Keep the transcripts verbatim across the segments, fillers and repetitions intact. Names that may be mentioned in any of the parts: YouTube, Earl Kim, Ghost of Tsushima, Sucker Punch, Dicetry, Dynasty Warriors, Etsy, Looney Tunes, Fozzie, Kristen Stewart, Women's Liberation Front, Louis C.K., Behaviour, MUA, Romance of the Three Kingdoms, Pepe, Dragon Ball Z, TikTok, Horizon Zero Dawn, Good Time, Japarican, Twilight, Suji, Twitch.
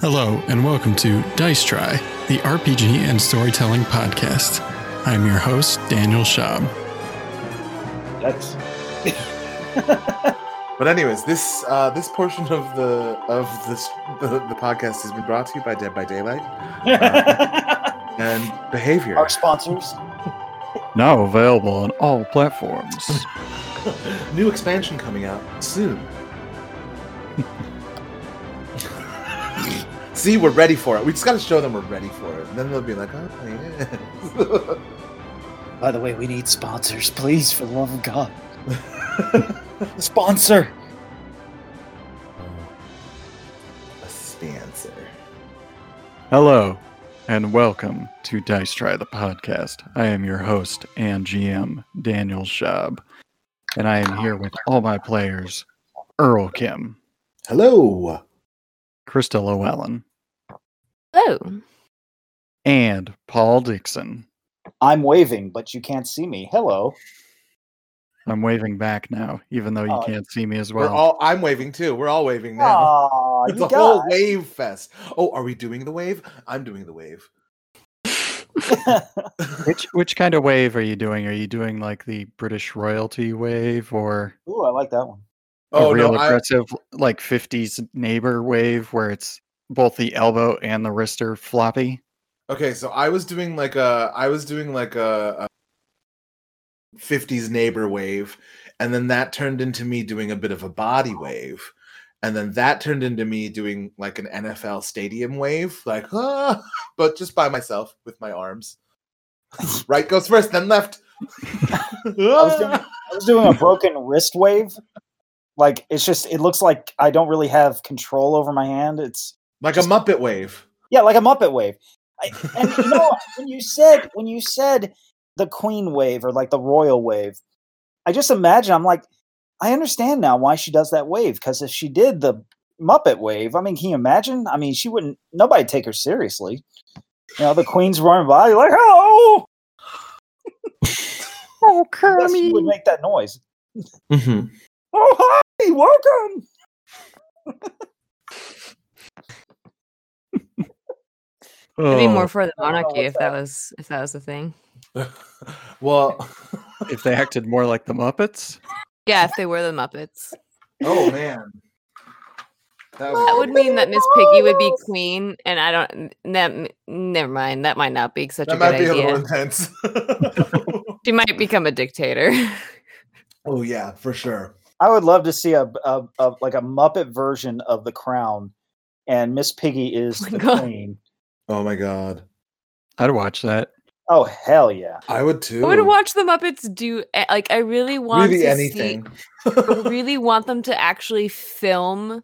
Hello, and welcome to Dicetry, the R P G and storytelling podcast. I'm your host, Daniel Schaub. That's... But anyways, this uh, this portion of the of this the, the podcast has been brought to you by Dead by Daylight uh, and Behaviour. Our sponsors. Now available on all platforms. New expansion coming out soon. See, we're ready for it. We just got to show them we're ready for it. And then they'll be like, oh, yeah. By the way, we need sponsors, please, for the love of God. Sponsor! A sponsor. Hello, and welcome to Dicetry, the podcast. I am your host and G M, Daniel Schaub. And I am here with all my players, Earl Kim. Hello! Krista Llewellyn. Hello. And Paul Dixon. I'm waving, but you can't see me. Hello. I'm waving back now, even though you uh, can't see me as well. We're all, I'm waving too. We're all waving now. Aww, it's a whole it. wave fest. Oh, are we doing the wave? I'm doing the wave. which which kind of wave are you doing? Are you doing like the British royalty wave or? Ooh, I like that one. A oh, real no, aggressive, I... like fifties neighbor wave where it's both the elbow and the wrist are floppy. Okay, so I was doing like a, I was doing like a, a fifties neighbor wave, and then that turned into me doing a bit of a body wave, and then that turned into me doing like an N F L stadium wave, like ah, but just by myself with my arms. Right goes first, then left. I, was doing, I was doing a broken wrist wave. Like, it's just, it looks like I don't really have control over my hand. It's like just, a Muppet wave. Yeah, like a Muppet wave. I, and you know, when you said, when you said the Queen wave or like the royal wave, I just imagine, I'm like, I understand now why she does that wave. Because if she did the Muppet wave, I mean, can you imagine? I mean, she wouldn't, nobody take her seriously. You know, the Queen's running by, you're like, oh! Oh, Kermit. She would make that noise. Mm-hmm. Oh, hi! Welcome. It'd be more for the monarchy if that was if that was the thing. Well, if they acted more like the Muppets. Yeah, if they were the Muppets. Oh man, that would, that would mean that Miss Piggy would be queen, and I don't. That, never mind. That might not be such that a good idea. That might be a little intense. She might become a dictator. Oh yeah, for sure. I would love to see a, a, a like a Muppet version of The Crown, and Miss Piggy is oh the God. queen. Oh my God, I'd watch that. Oh hell yeah, I would too. I would watch the Muppets do like I really want really to anything. See, I really want them to actually film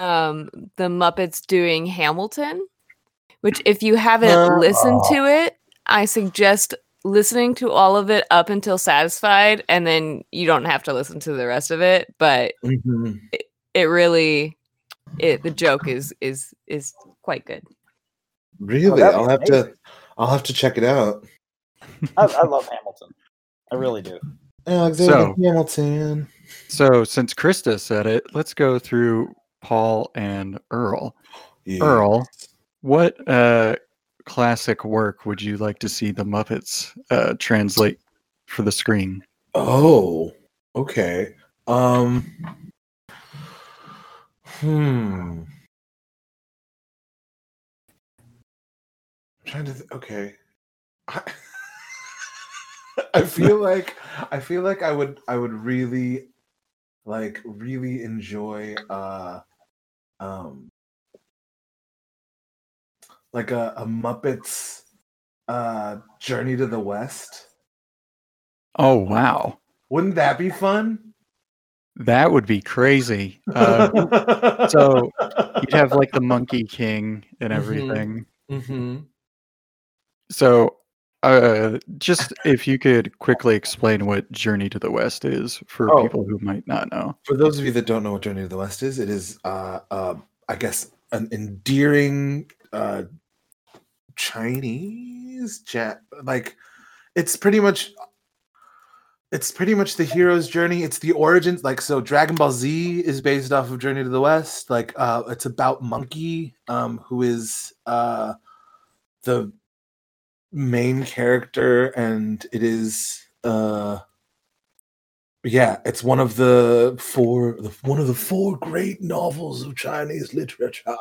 um, the Muppets doing Hamilton. Which, if you haven't uh, listened oh. to it, I suggest. Listening to all of it up until Satisfied, and then you don't have to listen to the rest of it. But mm-hmm. it, it really, it the joke is is is quite good. Really, oh, I'll have amazing. to, I'll have to check it out. I, I love Hamilton. I really do. Alexander so, Hamilton. So since Krista said it, let's go through Paul and Earl. Yeah. Earl, what? Uh, classic work would you like to see the Muppets uh translate for the screen? Oh, okay. Um hmm I'm trying to th- okay I, I feel like I feel like I would I would really like really enjoy uh um like a, a Muppets uh, Journey to the West. Oh, wow. Wouldn't that be fun? That would be crazy. Uh, so you'd have like the Monkey King and everything. Mm-hmm. Mm-hmm. So uh, just if you could quickly explain what Journey to the West is for oh. people who might not know. For those of you that don't know what Journey to the West is, it is, uh, uh, I guess, an endearing... Uh, Chinese, Jap- like it's pretty much it's pretty much the hero's journey. It's the origins. Like, so Dragon Ball Z is based off of Journey to the West. Like, uh, it's about Monkey, um, who is uh, the main character. And it is, uh, yeah, it's one of the four, the, one of the four great novels of Chinese literature.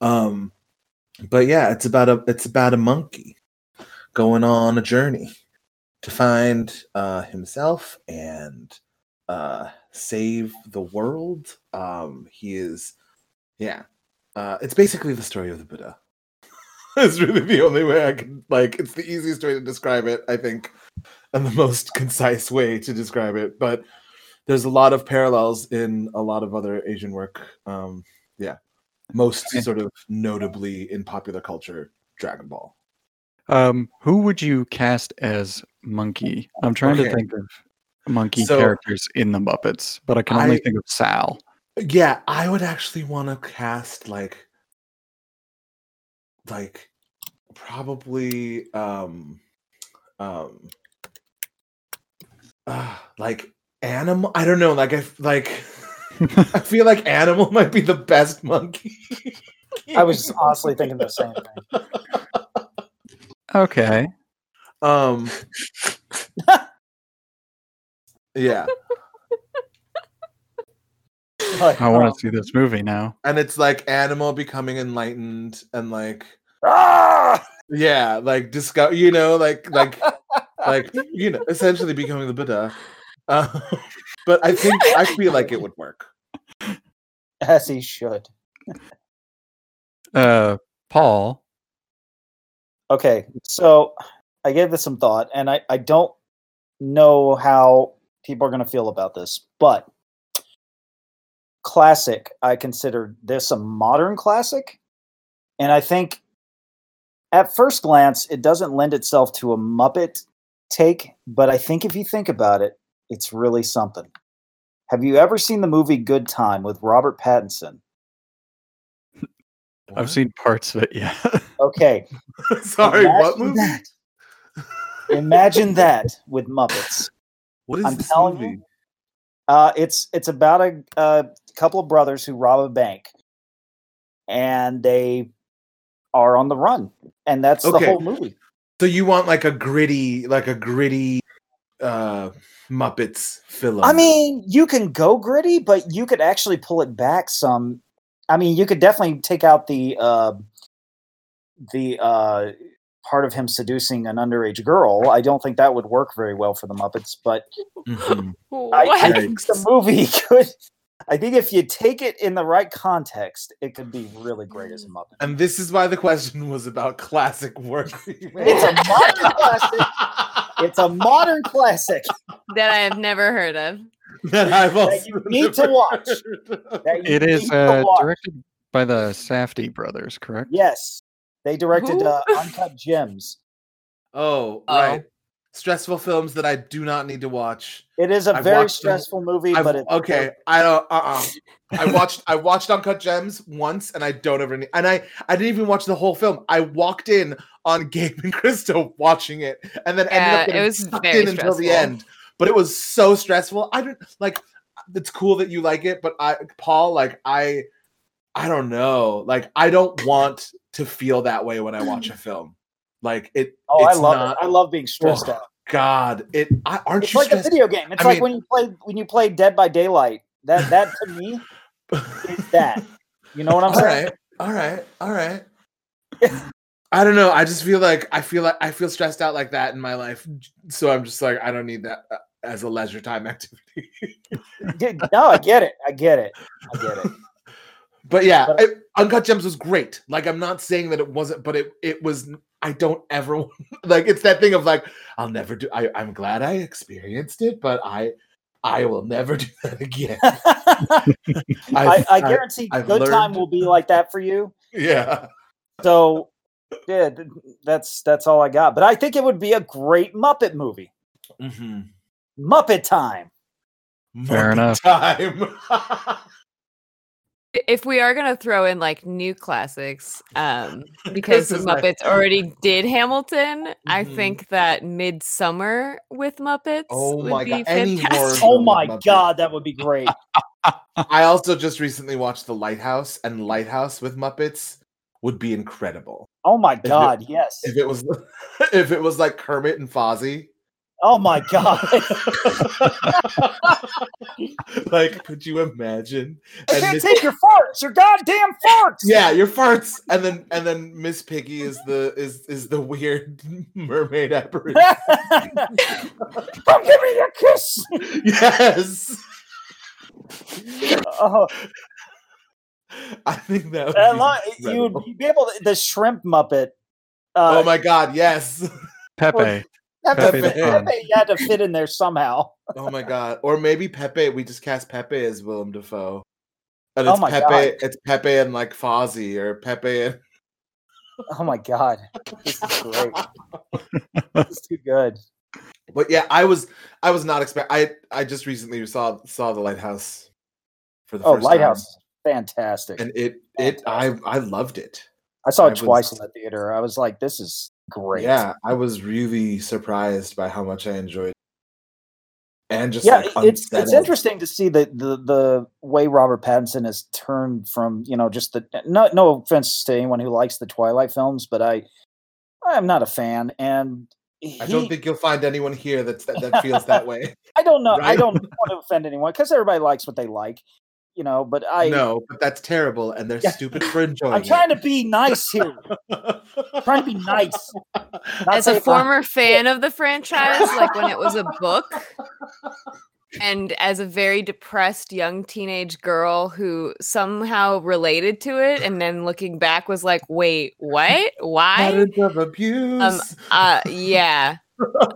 Um, but yeah, it's about a, it's about a monkey going on a journey to find uh, himself and uh, save the world. Um, he is, yeah. Uh, it's basically the story of the Buddha. It's really the only way I can, like, it's the easiest way to describe it, I think, and the most concise way to describe it. But there's a lot of parallels in a lot of other Asian work. Um, yeah. Most sort of notably in popular culture, Dragon Ball. Um, who would you cast as Monkey? I'm trying okay. to think of monkey so, characters in the Muppets, but I can only I, think of Sal. Yeah, I would actually want to cast like, like probably um, um, uh, like animal. I don't know. Like I like I feel like Animal might be the best Monkey. I was honestly thinking the same thing. Okay. Um. Yeah. Like, I want to um, see this movie now. And it's like Animal becoming enlightened and like, ah! Yeah, like disco. You know, like like like you know, essentially becoming the Buddha. Uh, but I think I feel like it would work. As he should. Uh, Paul. Okay, so I gave this some thought, and I, I don't know how people are going to feel about this, but classic, I consider this a modern classic, and I think at first glance, it doesn't lend itself to a Muppet take, but I think if you think about it, it's really something. Have you ever seen the movie Good Time with Robert Pattinson? What? I've seen parts of it, yeah. Okay. Sorry, imagine what movie? That. Imagine that with Muppets. What is I'm this telling movie? You, uh, it's it's about a, a couple of brothers who rob a bank, and they are on the run, and that's okay. The whole movie. So you want like a gritty, like a gritty uh, Muppets film? I mean, you can go gritty, but you could actually pull it back some. I mean, you could definitely take out the uh, the uh, part of him seducing an underage girl. I don't think that would work very well for the Muppets, but mm-hmm. I, I think the movie could. I think if you take it in the right context, it could be really great as a Muppet. And this is why the question was about classic work. It's a modern classic. It's a modern classic that I have never heard of. That, I've also that you need to watch. It is uh, watch. Directed by the Safdie brothers, correct? Yes. They directed uh, Uncut Gems. Oh, uh, right. Stressful films that I do not need to watch. It is a I've very stressful them. Movie, I've, but it's... Okay, I don't... Uh-uh. I watched I watched Uncut Gems once, and I don't ever need... And I, I didn't even watch the whole film. I walked in on Gabe and Krista watching it, and then ended uh, up getting it was sucked in stressful. Until the end. But it was so stressful. I don't like. It's cool that you like it, but I, Paul, like I, I don't know. Like I don't want to feel that way when I watch a film. Like it. Oh, it's I love not, it. I love being stressed oh, out. God, it. I, aren't it's you? It's like stressed? A video game. It's I like mean, when you play when you play Dead by Daylight. That that to me is that. You know what I'm all saying? All right. All right. All right. I don't know. I just feel like I feel like I feel stressed out like that in my life. So I'm just like, I don't need that as a leisure time activity. No, I get it. I get it. I get it. But yeah, but, it, Uncut Gems was great. Like, I'm not saying that it wasn't, but it, it was, I don't ever, like, it's that thing of like, I'll never do, I, I'm glad I experienced it, but I, I will never do that again. I, I guarantee I, Good Time will be like that for you. Yeah. So. Yeah, that's that's all I got. But I think it would be a great Muppet movie. Mm-hmm. Muppet time. Fair Muppet enough. Time. If we are going to throw in like new classics, um, because the Muppets like- already did Hamilton, mm-hmm. I think that Midsommar with Muppets oh would my be God. fantastic. Oh my Muppets. God, that would be great. I also just recently watched The Lighthouse, and Lighthouse with Muppets would be incredible. Oh my God, if it, yes. If it was if it was like Kermit and Fozzie. Oh my God. Like, could you imagine? I can't Miss- take your farts, your goddamn farts. Yeah, your farts. And then and then Miss Piggy is the is is the weird mermaid apparition. Don't give me your kiss. Yes. Oh. I think that would and be lot, you would be able to, the shrimp Muppet. Uh, oh my God, yes. Pepe. Pepe, Pepe, Pepe you had to fit in there somehow. Oh my God. Or maybe Pepe, we just cast Pepe as Willem Dafoe. And it's oh my Pepe, God. It's Pepe and like Fozzie or Pepe and oh my God. This is great. This is too good. But yeah, I was I was not expect I I just recently saw saw The Lighthouse for the oh, first Lighthouse. time. Fantastic. And it it I I loved it. I saw it I twice was, in the theater. I was like, this is great. Yeah, I was really surprised by how much I enjoyed it. And just yeah, like, it's it's interesting to see the, the the way Robert Pattinson has turned from, you know, just the no no offense to anyone who likes the Twilight films, but I I'm not a fan, and he, I don't think you'll find anyone here that's, that that feels that way. I don't know. Right? I don't want to offend anyone because everybody likes what they like. You know, but I no, but that's terrible, and they're yeah. stupid for enjoying. I'm trying it. to be nice here. I'm trying to be nice. Not As a former I'm... fan of the franchise, like when it was a book, and as a very depressed young teenage girl who somehow related to it, and then looking back was like, "Wait, what? Why?" Patterns of abuse. Um. Uh. Yeah.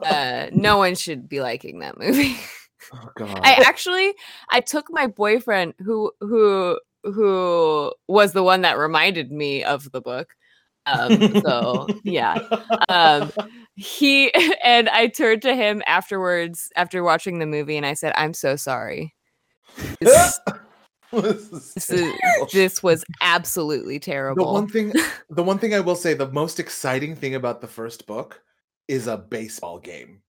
Uh. No one should be liking that movie. Oh, God. I actually, I took my boyfriend who who who was the one that reminded me of the book. Um, so yeah, um, he and I turned to him afterwards after watching the movie, and I said, "I'm so sorry. This, this, is this, is, this was absolutely terrible." The one thing, the one thing I will say, the most exciting thing about the first book is a baseball game.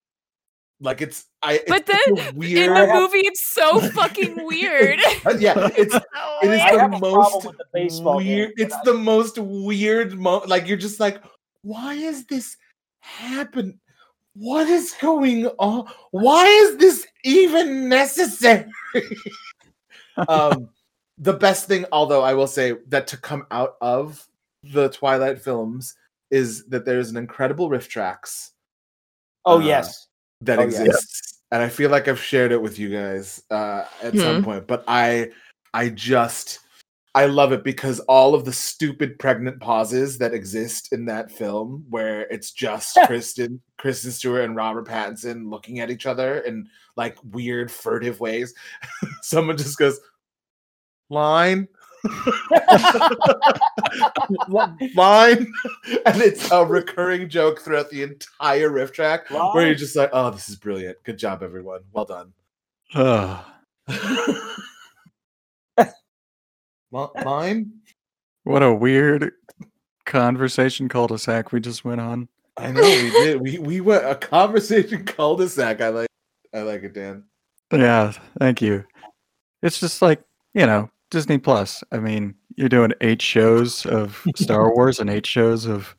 Like it's, I. It's, but then it's weird... in the movie, it's so fucking weird. Yeah, it's oh, it is I the most with the baseball weird. Game, it's I... the most weird. Mo- like you're just like, why is this happen? What is going on? Why is this even necessary? um, the best thing, although I will say that to come out of the Twilight films is that there is an incredible riff tracks. Oh uh, yes. That oh, exists, yeah. And I feel like I've shared it with you guys uh, at mm-hmm. some point. But I, I just, I love it because all of the stupid pregnant pauses that exist in that film, where it's just Kristen, Kristen Stewart, and Robert Pattinson looking at each other in like weird, furtive ways. Someone just goes, "Line." Line, and it's a recurring joke throughout the entire riff track Line. Where you're just like, oh, this is brilliant, good job everyone, well done. uh. Line, what a weird conversation cul-de-sac we just went on. I know we did we, we went a conversation cul-de-sac. I like I like it, Dan. Yeah, thank you. It's just like, you know, Disney Plus. I mean, you're doing eight shows of Star Wars and eight shows of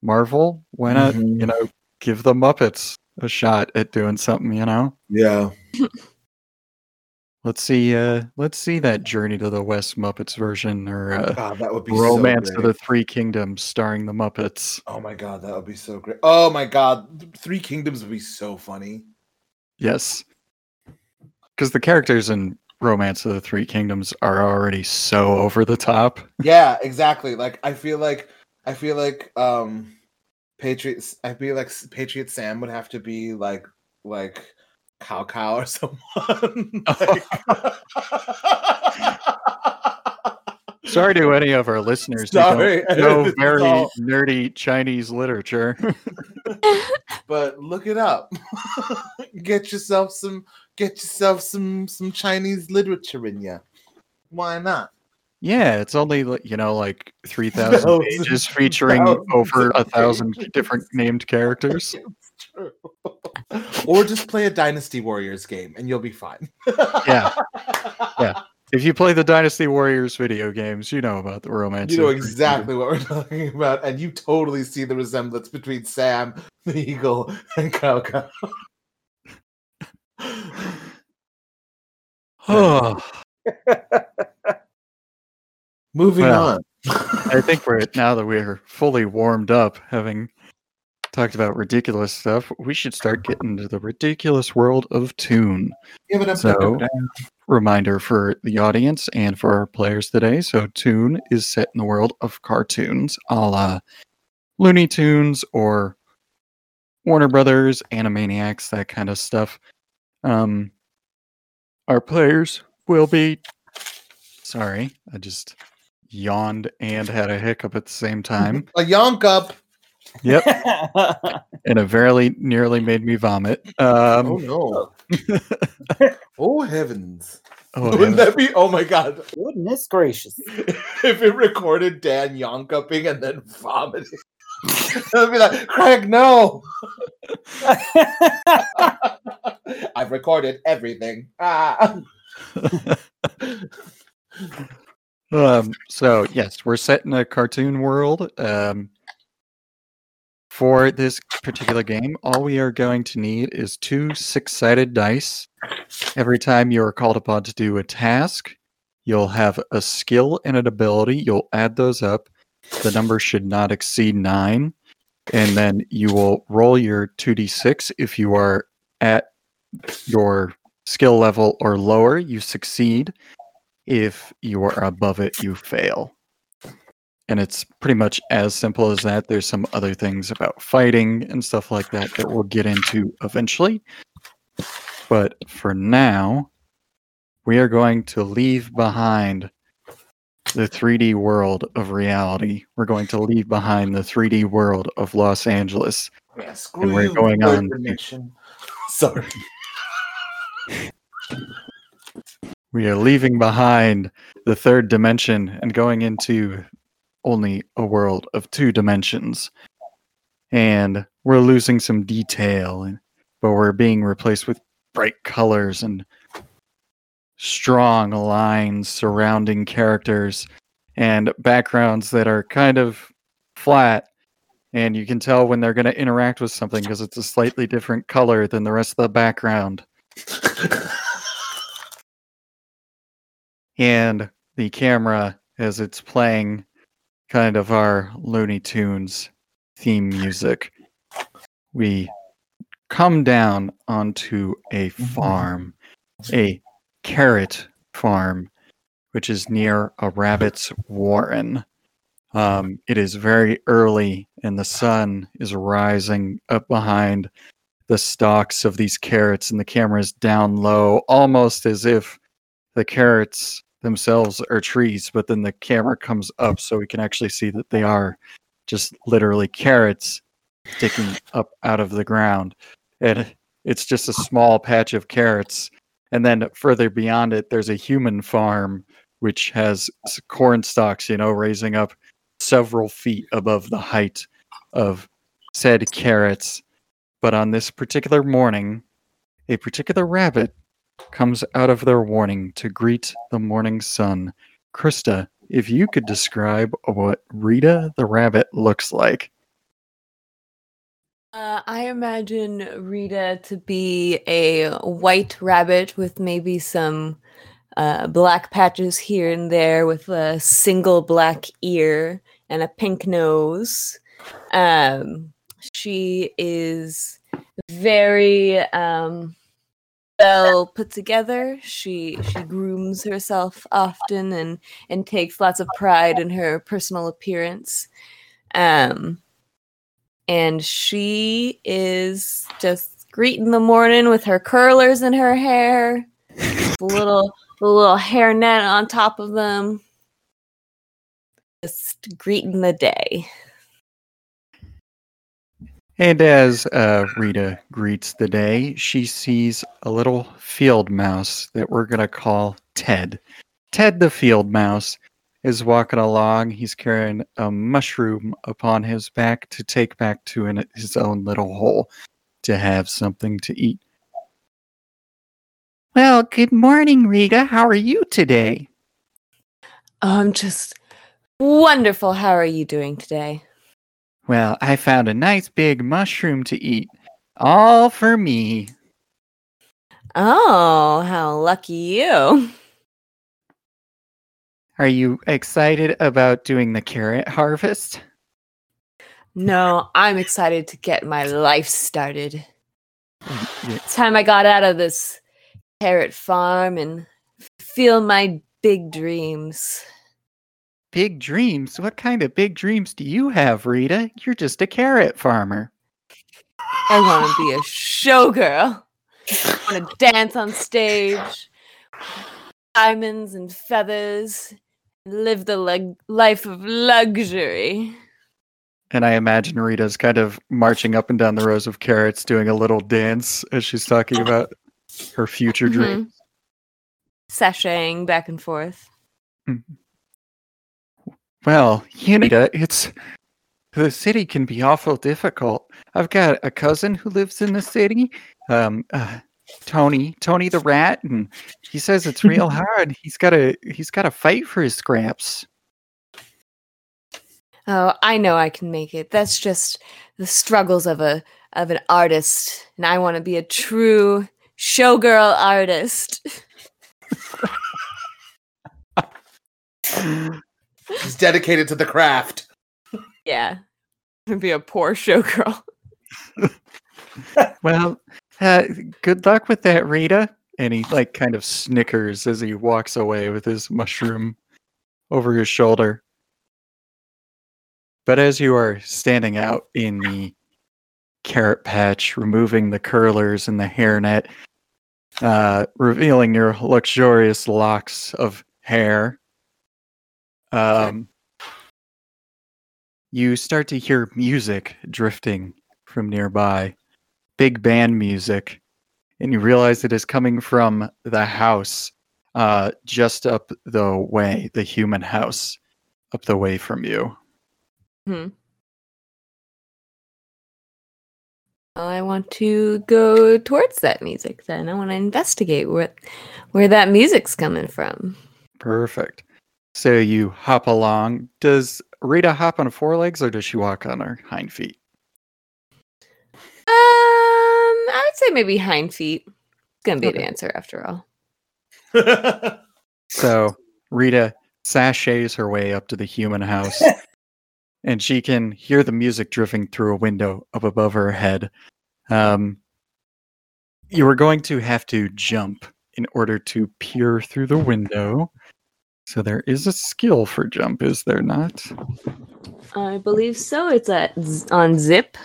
Marvel. Why not, mm-hmm. you know, give the Muppets a shot at doing something, you know? Yeah. Let's see. Uh, let's see that Journey to the West Muppets version, or uh, God, that would be Romance so of the Three Kingdoms starring the Muppets. Oh my God, that would be so great. Oh my God, Three Kingdoms would be so funny. Yes, because the characters in Romance of the Three Kingdoms are already so over the top. Yeah, exactly. Like I feel like I feel like um Patriots I feel like Patriot Sam would have to be like like Cow Cow or someone. Like... Sorry to any of our listeners who don't know very all... nerdy Chinese literature. But look it up. Get yourself some Get yourself some, some Chinese literature in ya. Why not? Yeah, it's only, you know, like three thousand pages featuring thousands over a thousand different named characters. It's true. Or just play a Dynasty Warriors game and you'll be fine. Yeah. Yeah. If you play the Dynasty Warriors video games, you know about the romance. You know exactly what we're talking about, and you totally see the resemblance between Sam the Eagle and Coco. Moving well, on. I think we're now that we're fully warmed up, having talked about ridiculous stuff, we should start getting to the ridiculous world of Toon. Give it up. So, reminder for the audience and for our players today. So Toon is set in the world of cartoons a la Looney Tunes or Warner Brothers, Animaniacs, that kind of stuff. Um, our players will be... Sorry, I just yawned and had a hiccup at the same time. A yonk up! Yep. And it very nearly made me vomit. Um, oh, no. Oh, heavens. Oh, Wouldn't heavens. that be... Oh, my God. Goodness gracious. If it recorded Dan yonk-upping and then vomiting, I'd be like, Craig, no! I've recorded everything. Ah. um, so, yes, we're set in a cartoon world. Um, For this particular game, all we are going to need is two six-sided dice. Every time you are called upon to do a task, you'll have a skill and an ability. You'll add those up. The number should not exceed nine. And then you will roll your two d six. If you are at your skill level or lower, you succeed. If you are above it, you fail. And it's pretty much as simple as that. There's some other things about fighting and stuff like that that we'll get into eventually. But for now, we are going to leave behind the three D world of reality. We're going to leave behind the three D world of Los Angeles. Yeah, screw and we're going you, on. Permission. Sorry. We are leaving behind the third dimension and going into only a world of two dimensions. And we're losing some detail, but we're being replaced with bright colors and strong lines surrounding characters and backgrounds that are kind of flat. And you can tell when they're going to interact with something because it's a slightly different color than the rest of the background. And the camera, as it's playing kind of our Looney Tunes theme music. We come down onto a farm, a carrot farm, which is near a rabbit's warren. Um, it is very early, and the sun is rising up behind the stalks of these carrots, and the camera is down low, almost as if the carrots themselves are trees, but then the camera comes up so we can actually see that they are just literally carrots sticking up out of the ground. And it's just a small patch of carrots. And then further beyond it, there's a human farm, which has corn stalks, you know, raising up several feet above the height of said carrots. But on this particular morning, a particular rabbit comes out of their warning to greet the morning sun. Krista, if you could describe what Rita the Rabbit looks like. Uh, I imagine Rita to be a white rabbit with maybe some uh, black patches here and there with a single black ear and a pink nose. Um, she is very... Um, well put together. She she grooms herself often and, and takes lots of pride in her personal appearance. Um, and she is just greeting the morning with her curlers in her hair, the little the little hairnet on top of them, just greeting the day. And as uh, Rita greets the day, she sees a little field mouse that we're going to call Ted. Ted the field mouse is walking along. He's carrying a mushroom upon his back to take back to an, his own little hole to have something to eat. Well, good morning, Rita. How are you today? Oh, I'm just wonderful. How are you doing today? Well, I found a nice big mushroom to eat. All for me. Oh, how lucky you. Are you excited about doing the carrot harvest? No, I'm excited to get my life started. It's time I got out of this carrot farm and feel my big dreams. Big dreams? What kind of big dreams do you have, Rita? You're just a carrot farmer. I want to be a showgirl. I want to dance on stage, diamonds and feathers, live the leg- life of luxury. And I imagine Rita's kind of marching up and down the rows of carrots, doing a little dance as she's talking about her future mm-hmm. dreams. Sashaying back and forth. Well, you know, Rita, it's... the city can be awful difficult. I've got a cousin who lives in the city, um, uh, Tony, Tony the Rat, and he says it's real hard. He's got to, he's got to fight for his scraps. Oh, I know I can make it. That's just the struggles of a of an artist, and I want to be a true showgirl artist. He's dedicated to the craft. Yeah, I'd be a poor showgirl. Well, uh, good luck with that, Rita. And he like kind of snickers as he walks away with his mushroom over his shoulder. But as you are standing out in the carrot patch, removing the curlers and the hairnet, uh, revealing your luxurious locks of hair, um. you start to hear music drifting from nearby, big band music, and you realize it is coming from the house uh, just up the way, the human house up the way from you. Hmm. Well, I want to go towards that music then. I want to investigate where, where that music's coming from. Perfect. So you hop along. Does Rita hop on four legs or does she walk on her hind feet? Um, I would say maybe hind feet. It's going to be okay. An answer after all. So Rita sashays her way up to the human house and she can hear the music drifting through a window up above her head. Um, you are going to have to jump in order to peer through the window. So there is a skill for jump, is there not? I believe so. It's at z- on zip.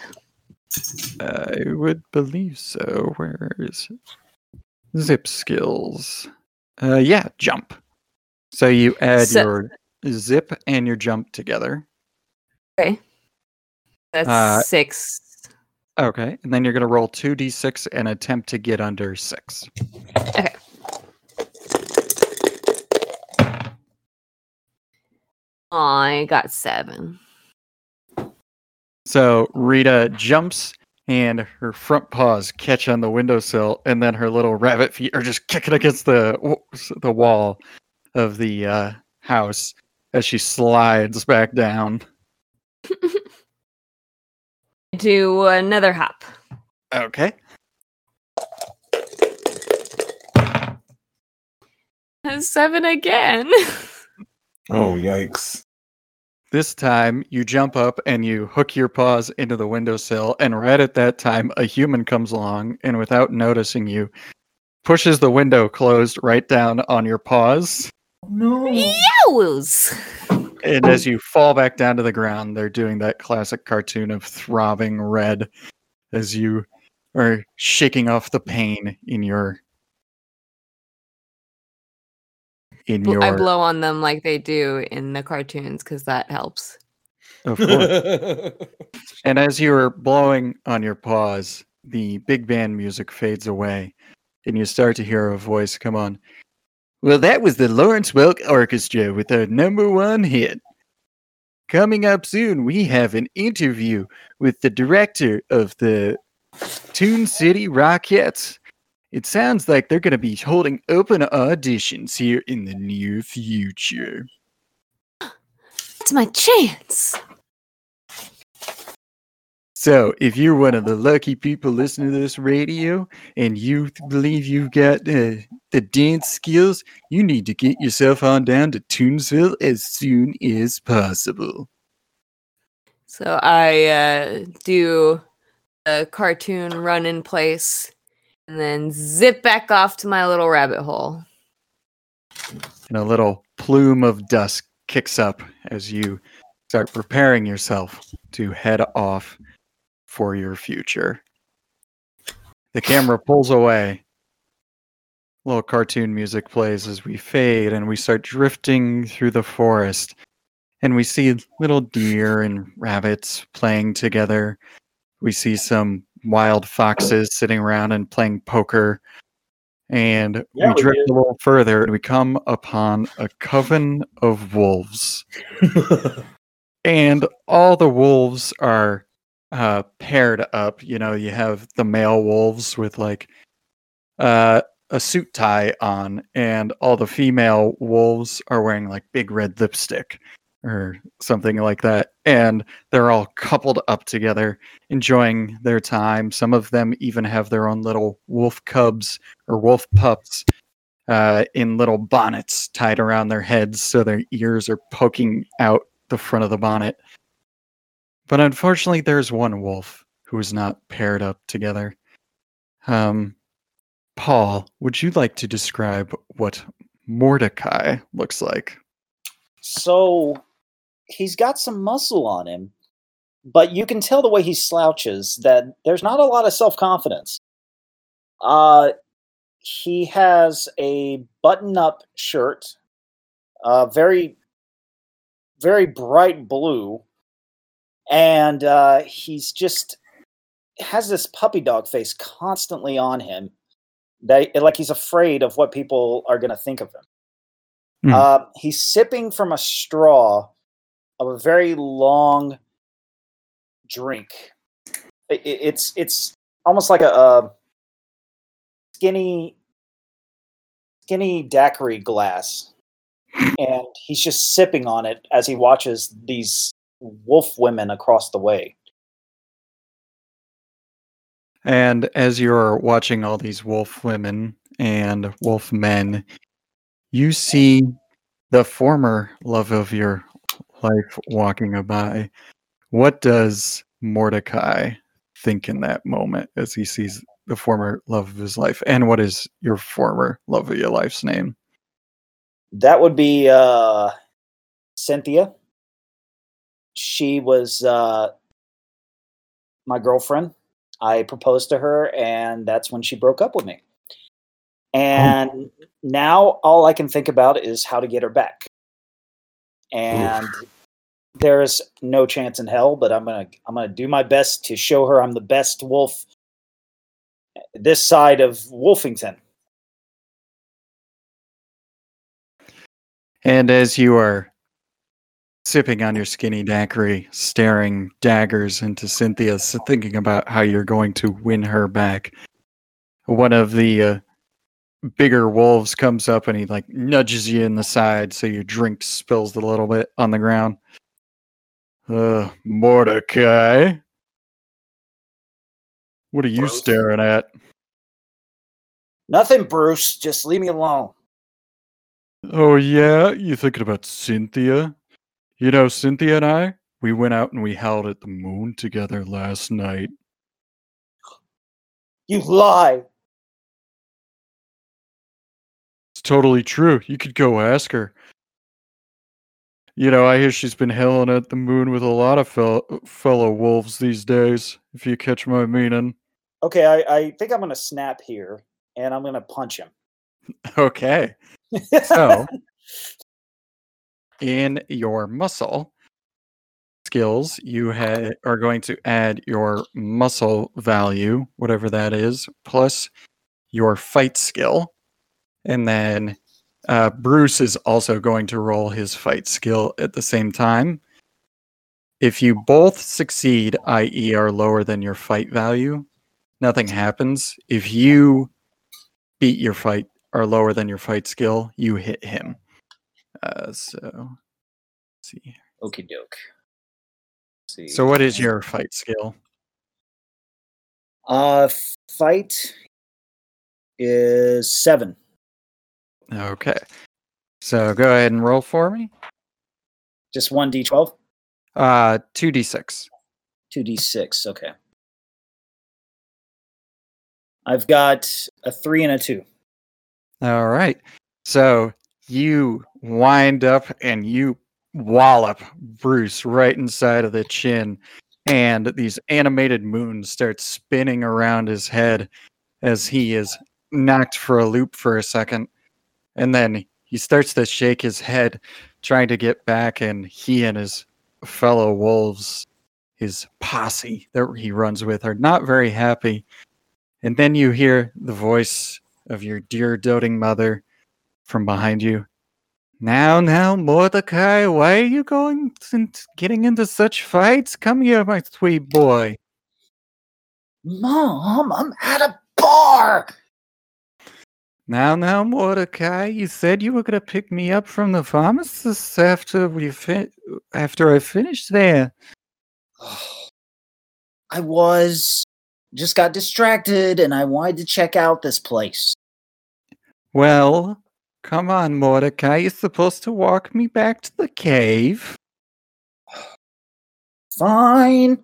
I would believe so. Where is it? Zip skills? Uh, yeah, jump. So you add so, your zip and your jump together. Okay. That's uh, six. Okay, and then you're going to roll two d six and attempt to get under six. Okay. I got seven. So Rita jumps and her front paws catch on the windowsill and then her little rabbit feet are just kicking against the the wall of the uh, house as she slides back down. Do another hop. Okay. Seven again. Oh, yikes. This time, you jump up and you hook your paws into the windowsill, and right at that time, a human comes along and without noticing you, pushes the window closed right down on your paws. No. Yows! And as you fall back down to the ground, they're doing that classic cartoon of throbbing red as you are shaking off the pain in your... Your... I blow on them like they do in the cartoons because that helps. Of course. And as you are blowing on your paws, the big band music fades away and you start to hear a voice come on. Well, that was the Lawrence Welk Orchestra with their number one hit. Coming up soon, we have an interview with the director of the Toon City Rockets. It sounds like they're going to be holding open auditions here in the near future. That's my chance! So, if you're one of the lucky people listening to this radio and you believe you've got uh, the dance skills, you need to get yourself on down to Toonsville as soon as possible. So, I uh, do a cartoon run in place and then zip back off to my little rabbit hole. And a little plume of dust kicks up as you start preparing yourself to head off for your future. The camera pulls away. A little cartoon music plays as we fade and we start drifting through the forest. And we see little deer and rabbits playing together. We see some wild foxes sitting around and playing poker. And yeah, we drift we a little further and we come upon a coven of wolves. And all the wolves are Uh, paired up. You know, you have the male wolves with like uh, a suit tie on, and all the female wolves are wearing like big red lipstick or something like that. And they're all coupled up together, enjoying their time. Some of them even have their own little wolf cubs or wolf pups uh, in little bonnets tied around their heads, so their ears are poking out the front of the bonnet. But unfortunately, there's one wolf who is not paired up together. Um, Paul, would you like to describe what Mordecai looks like? So, he's got some muscle on him, but you can tell the way he slouches that there's not a lot of self-confidence. Uh, he has a button-up shirt, uh, very, very bright blue. And uh, he's just has this puppy dog face constantly on him. They, like he's afraid of what people are going to think of him. Mm. Uh, he's sipping from a straw of a very long drink. It, it, it's it's almost like a, a skinny, skinny daiquiri glass. And he's just sipping on it as he watches these wolf women across the way. And as you're watching all these wolf women and wolf men, you see the former love of your life walking by. What does Mordecai think in that moment as he sees the former love of his life? And what is your former love of your life's name? That would be uh, Cynthia. She was uh, my girlfriend. I proposed to her, and that's when she broke up with me. And oh. Now all I can think about is how to get her back. And there is no chance in hell, but I'm gonna I'm gonna do my best to show her I'm the best wolf this side of Wolfington. And as you are sipping on your skinny daiquiri, staring daggers into Cynthia, thinking about how you're going to win her back, one of the uh, bigger wolves comes up and he like nudges you in the side so your drink spills a little bit on the ground. Uh, Mordecai, what are you Bruce. staring at? Nothing, Bruce. Just leave me alone. Oh yeah? You thinking about Cynthia? You know, Cynthia and I, we went out and we howled at the moon together last night. You lie! It's totally true. You could go ask her. You know, I hear she's been howling at the moon with a lot of fel- fellow wolves these days, if you catch my meaning. Okay, I, I think I'm going to snap here, and I'm going to punch him. Okay. So... in your muscle skills, you ha- are going to add your muscle value, whatever that is, plus your fight skill. And then Uh, Bruce is also going to roll his fight skill at the same time. If you both succeed, that is are lower than your fight value, nothing happens. If you beat your fight or lower than your fight skill, you hit him. Uh, so, let's see. Okie doke. See. So what is your fight skill? Uh, fight is seven. Okay. So go ahead and roll for me. Just one d twelve? Uh, two d six. two d six, okay. I've got a three and a two. All right. So you wind up and you wallop Bruce right inside of the chin. And these animated moons start spinning around his head as he is knocked for a loop for a second. And then he starts to shake his head, trying to get back. And he and his fellow wolves, his posse that he runs with, are not very happy. And then you hear the voice of your dear doting mother from behind you. Now, now, Mordecai, why are you going and getting into such fights? Come here, my sweet boy. Mom, I'm at a bar. Now, now, Mordecai, you said you were going to pick me up from the pharmacist after we fin- after I finished there. I was just got distracted, and I wanted to check out this place. Well, come on, Mordecai. You're supposed to walk me back to the cave. Fine.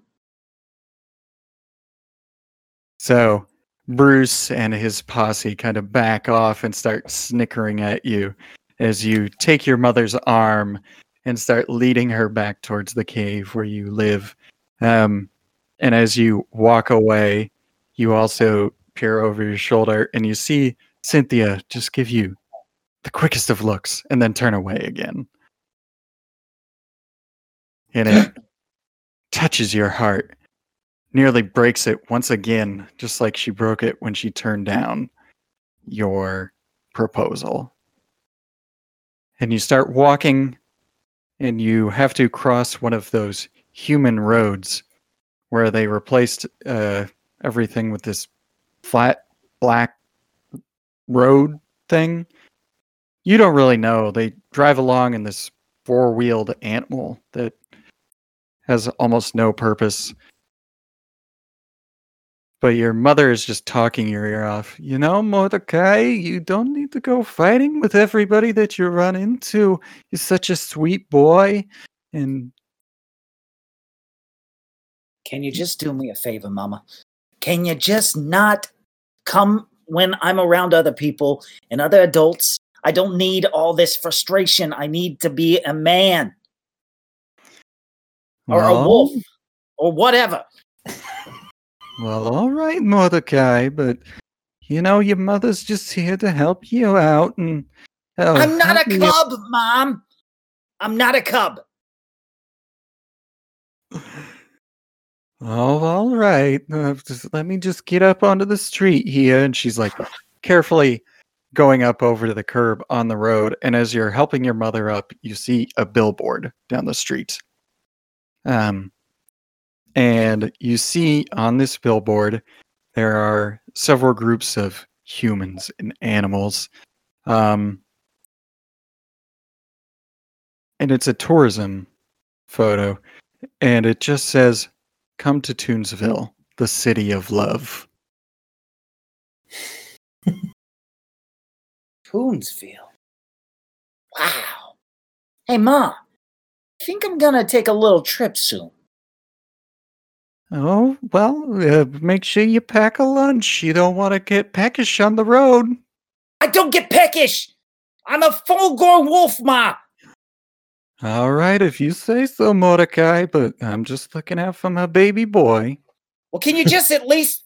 So, Bruce and his posse kind of back off and start snickering at you as you take your mother's arm and start leading her back towards the cave where you live. Um, and as you walk away, you also peer over your shoulder and you see Cynthia just give you the quickest of looks, and then turn away again. And it touches your heart. Nearly breaks it once again, just like she broke it when she turned down your proposal. And you start walking, and you have to cross one of those human roads where they replaced uh, everything with this flat, black road thing. You don't really know. They drive along in this four-wheeled animal that has almost no purpose. But your mother is just talking your ear off. You know, Mordecai, you don't need to go fighting with everybody that you run into. You're such a sweet boy. And can you just do me a favor, Mama? Can you just not come when I'm around other people and other adults? I don't need all this frustration. I need to be a man. Or well, a wolf. Or whatever. Well, all right, Mordecai, but you know, your mother's just here to help you out. And oh, I'm not a cub, you. Mom. I'm not a cub. Oh, all right. Uh, just, let me just get up onto the street here. And she's like, carefully going up over to the curb on the road, and as you're helping your mother up, you see a billboard down the street. Um, and you see on this billboard, there are several groups of humans and animals. Um, and it's a tourism photo, and it just says, "Come to Toonsville, the city of love." Toonsville. Wow. Hey, Ma, I think I'm going to take a little trip soon. Oh, well, uh, make sure you pack a lunch. You don't want to get peckish on the road. I don't get peckish. I'm a full-grown wolf, Ma. All right, if you say so, Mordecai, but I'm just looking out for my baby boy. Well, can you just at least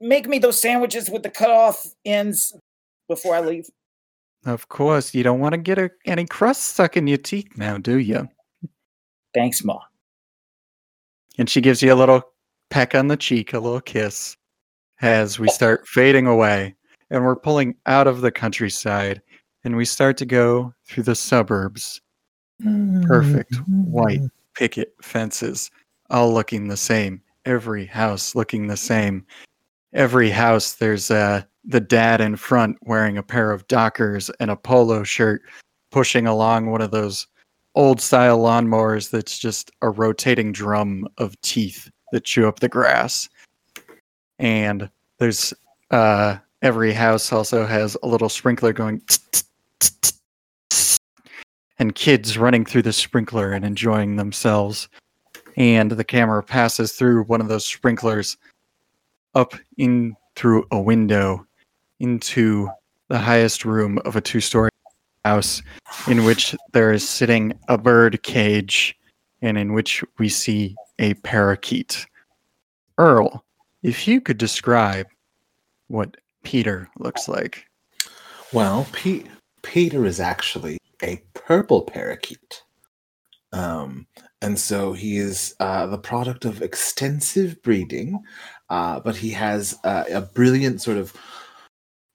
make me those sandwiches with the cut-off ends before I leave? Of course, you don't want to get a, any crust stuck in your teeth now, do you? Thanks, Ma. And she gives you a little peck on the cheek, a little kiss, as we start fading away. And we're pulling out of the countryside and we start to go through the suburbs. Perfect white picket fences, all looking the same. Every house looking the same. Every house, there's uh, the dad in front wearing a pair of Dockers and a polo shirt, pushing along one of those old-style lawnmowers that's just a rotating drum of teeth that chew up the grass. And there's uh, every house also has a little sprinkler going... and kids running through the sprinkler and enjoying themselves. And the camera passes through one of those sprinklers up in through a window into the highest room of a two-story house, in which there is sitting a bird cage and in which we see a parakeet. Earl, if you could describe what Peter looks like. Well, Pe- Peter is actually a purple parakeet. Um, and so he is uh, the product of extensive breeding, uh, but he has uh, a brilliant sort of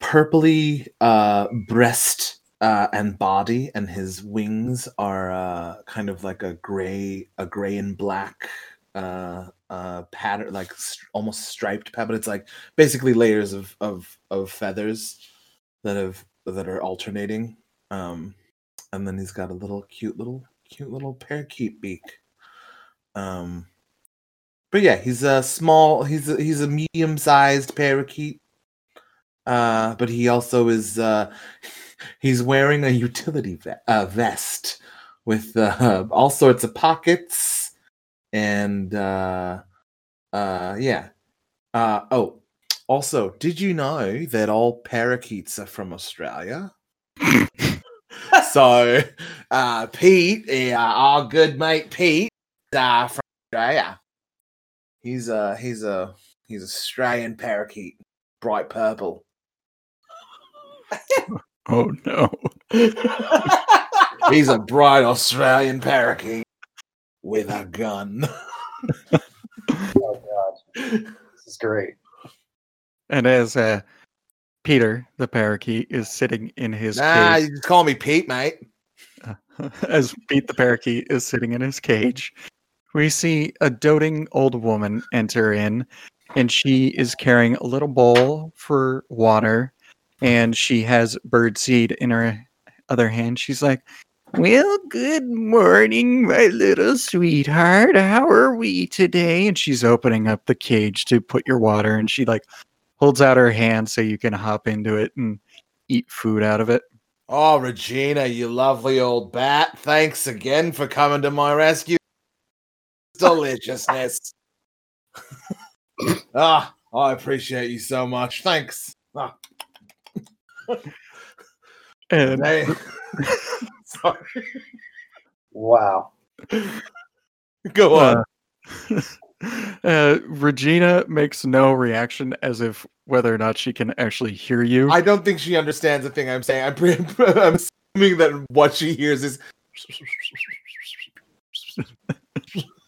purpley uh, breast uh, and body, and his wings are uh, kind of like a gray, a gray and black uh, uh, pattern, like st- almost striped pattern. But it's like basically layers of of, of feathers that have that are alternating. Um, And then he's got a little cute little cute little parakeet beak. Um, but yeah, he's a small. He's a, he's a medium sized parakeet. Uh, but he also is. Uh, he's wearing a utility ve- uh, vest with uh, all sorts of pockets. And uh, uh, yeah. Uh, oh, also, did you know that all parakeets are from Australia? So, uh, Pete, uh, our good mate Pete, uh, from Australia. He's a he's a he's an Australian parakeet, bright purple. Oh no! He's a bright Australian parakeet with a gun. Oh god, this is great. And as a. Uh... Peter, the parakeet, is sitting in his nah, cage. Nah, you just call me Pete, mate. Uh, as Pete the parakeet is sitting in his cage, we see a doting old woman enter in, and she is carrying a little bowl for water, and she has birdseed in her other hand. She's like, well, good morning, my little sweetheart. How are we today? And she's opening up the cage to put your water, and she like... holds out her hand so you can hop into it and eat food out of it. Oh, Regina, you lovely old bat. Thanks again for coming to my rescue. Deliciousness. Ah, I appreciate you so much. Thanks. Ah. And hey. Sorry. Wow. Go on. Uh. Uh, Regina makes no reaction as if whether or not she can actually hear you. I don't think she understands a thing I'm saying. I'm, pre- I'm assuming that what she hears is,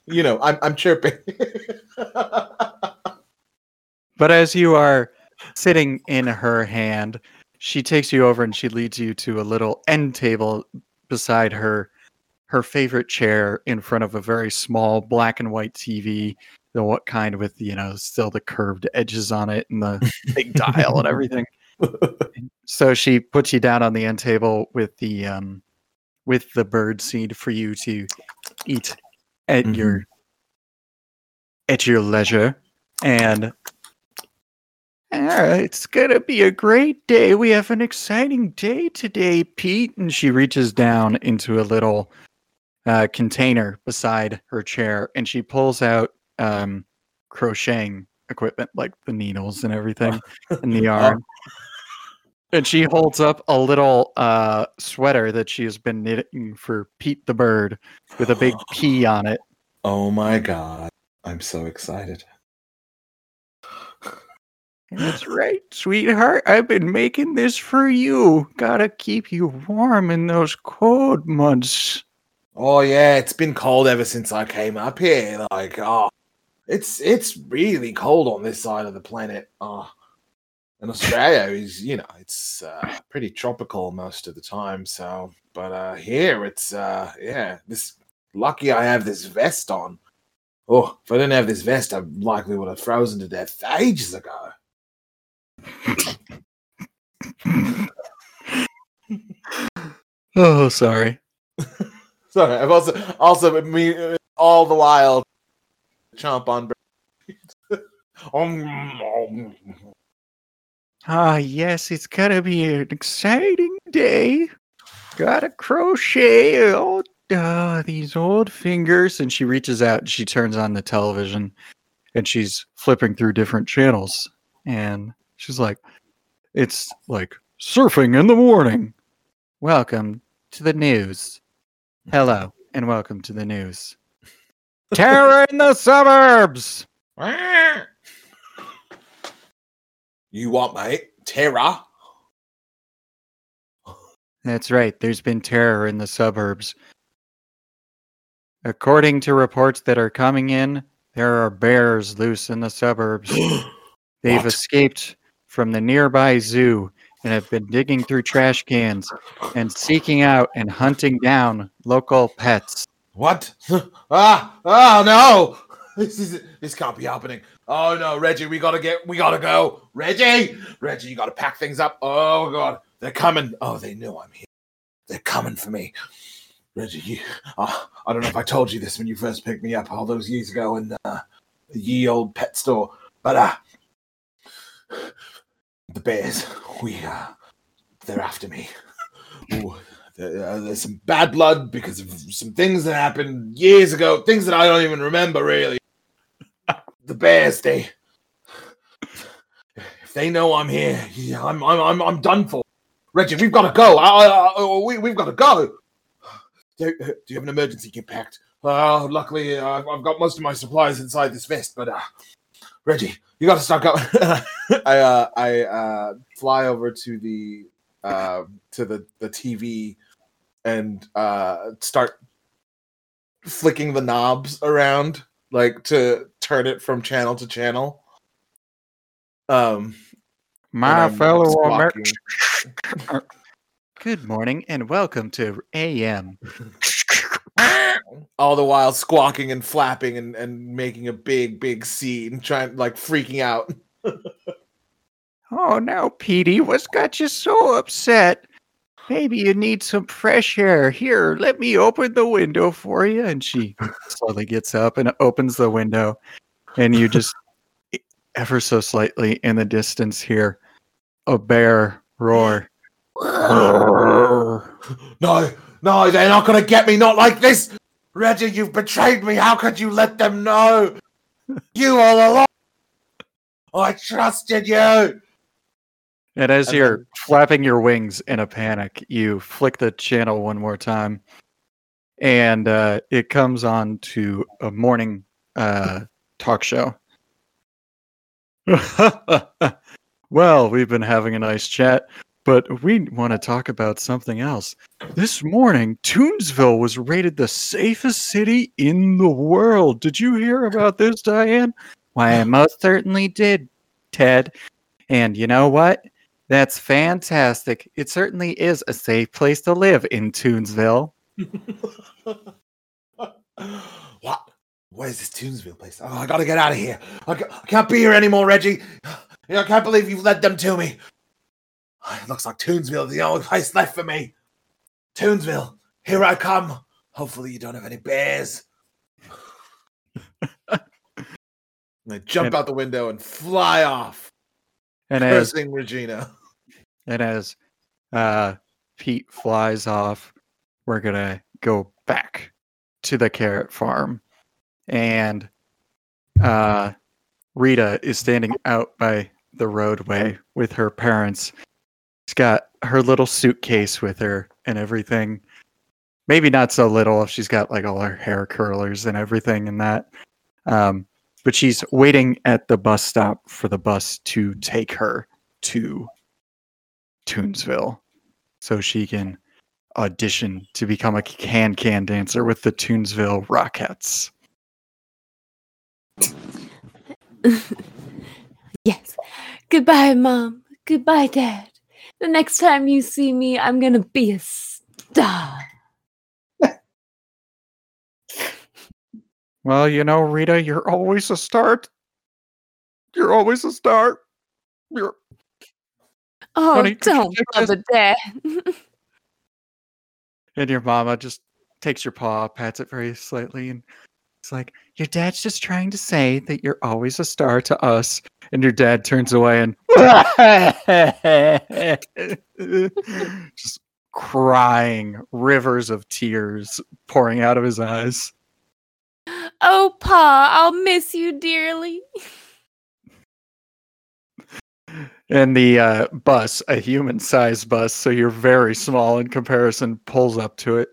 you know, I'm, I'm chirping. But as you are sitting in her hand, she takes you over and she leads you to a little end table beside her. Her favorite chair in front of a very small black and white T V, the what kind with, you know, still the curved edges on it and the big dial and everything. So she puts you down on the end table with the um, with the bird seed for you to eat at mm-hmm. your at your leisure. And ah, it's gonna be a great day. We have an exciting day today, Pete. And she reaches down into a little. Uh, container beside her chair, and she pulls out um, crocheting equipment, like the needles and everything, and the yarn. And she holds up a little uh, sweater that she has been knitting for Pete the bird, with a big P on it. Oh my god! I'm so excited. That's right, sweetheart. I've been making this for you. Gotta keep you warm in those cold months. Oh yeah, it's been cold ever since I came up here. Like, oh, it's it's really cold on this side of the planet. Oh, And Australia is, you know, it's uh, pretty tropical most of the time. So, but uh, here it's, uh, yeah, this lucky I have this vest on. Oh, if I didn't have this vest, I likely would have frozen to death ages ago. Oh, sorry. Sorry. I've also, also, me all the while, chomp on. um, ah, yes, it's gotta be an exciting day. Gotta crochet. Oh, uh, these old fingers. And she reaches out and she turns on the television and she's flipping through different channels. And she's like, it's like surfing in the morning. Welcome to the news. Hello, and welcome to the news. Terror in the suburbs! You what, mate? Terror? That's right, there's been terror in the suburbs. According to reports that are coming in, there are bears loose in the suburbs. They've what? escaped from the nearby zoo and have been digging through trash cans and seeking out and hunting down local pets. What? Ah! Oh no! This is this can't be happening. Oh no, Reggie, we gotta get, we gotta go. Reggie, Reggie, you gotta pack things up. Oh god, they're coming. Oh, they know I'm here. They're coming for me. Reggie, you, oh, I don't know if I told you this when you first picked me up all those years ago in uh, the ye old pet store, but uh, the bears, we uh, they're after me. Ooh. There's some bad blood because of some things that happened years ago. Things that I don't even remember, really. The bears, they... If they know I'm here, I'm I'm I'm, I'm done for. Reggie, we've got to go. I, I, I, we, we've got to go. Do, do you have an emergency kit packed? Uh, luckily, uh, I've got most of my supplies inside this vest, but... Uh, Reggie, you got to stock up. I, uh, I uh, fly over to the... Uh, to the, the T V and uh, start flicking the knobs around, like to turn it from channel to channel. Um, My fellow Americans. Good morning and welcome to A M. All the while squawking and flapping and, and making a big, big scene, trying, like freaking out. Oh, now, Petey, what's got you so upset? Maybe you need some fresh air. Here, let me open the window for you. And she slowly gets up and opens the window. And you just, ever so slightly in the distance hear a bear roar. No, no, they're not going to get me. Not like this. Reggie, you've betrayed me. How could you let them know? You all along. I trusted you. And as and you're then, flapping your wings in a panic, you flick the channel one more time, and uh, it comes on to a morning uh, talk show. Well, we've been having a nice chat, but we want to talk about something else. This morning, Toonsville was rated the safest city in the world. Did you hear about this, Diane? Why, I most certainly did, Ted. And you know what? That's fantastic. It certainly is a safe place to live in Toonsville. What? What is this Toonsville place? Oh, I gotta get out of here. I can't be here anymore, Reggie. I can't believe you've led them to me. It looks like Toonsville is the only place left for me. Toonsville, here I come. Hopefully you don't have any bears. And I jump and, out the window and fly off. And as Regina, and as uh, Pete flies off, we're gonna go back to the carrot farm, and uh, Rita is standing out by the roadway with her parents. She's got her little suitcase with her and everything. Maybe not so little if she's got like all her hair curlers and everything and that. Um, But she's waiting at the bus stop for the bus to take her to Toonsville so she can audition to become a can-can dancer with the Toonsville Rockets. Yes. Goodbye, Mom. Goodbye, Dad. The next time you see me, I'm going to be a star. Well, you know, Rita, you're always a star. You're always a star. You're... Oh, honey, don't bother, Dad. And your mama just takes your paw, pats it very slightly, and it's like, your dad's just trying to say that you're always a star to us. And your dad turns away and just crying, rivers of tears pouring out of his eyes. Oh, Pa, I'll miss you dearly. And the uh, bus, a human-sized bus, so you're very small in comparison, pulls up to it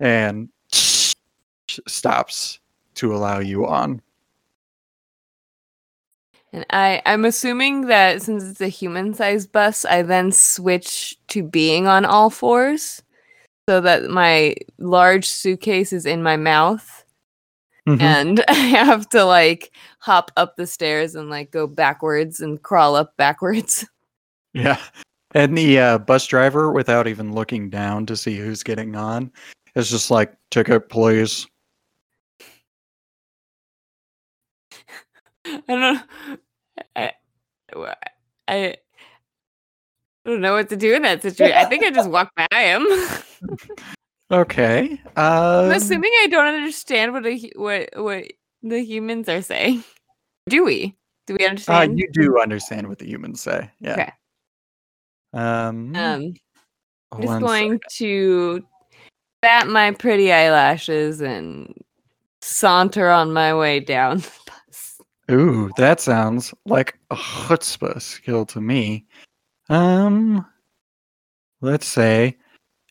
and stops to allow you on. And I, I'm assuming that since it's a human-sized bus, I then switch to being on all fours so that my large suitcase is in my mouth. Mm-hmm. And I have to, like, hop up the stairs and, like, go backwards and crawl up backwards. Yeah. And the uh, bus driver, without even looking down to see who's getting on, is just like, ticket, please. I don't I, I, I don't know what to do in that situation. I think I just walk by him. Okay. Um, I'm assuming I don't understand what a, what what the humans are saying. Do we? Do we understand? Uh, you do understand what the humans say. Yeah. Okay. Um, um I'm just going second. to bat my pretty eyelashes and saunter on my way down the bus. Ooh, that sounds like a chutzpah skill to me. Um, let's say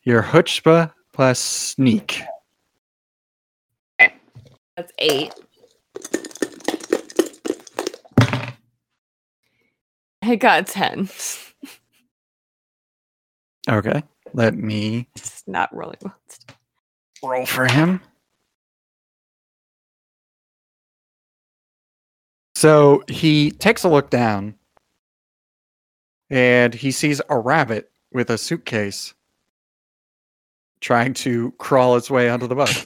your chutzpah plus sneak. Okay. That's eight. I got ten. Okay. Let me... It's not rolling well. Roll for him. So he takes a look down and he sees a rabbit with a suitcase trying to crawl its way onto the bus.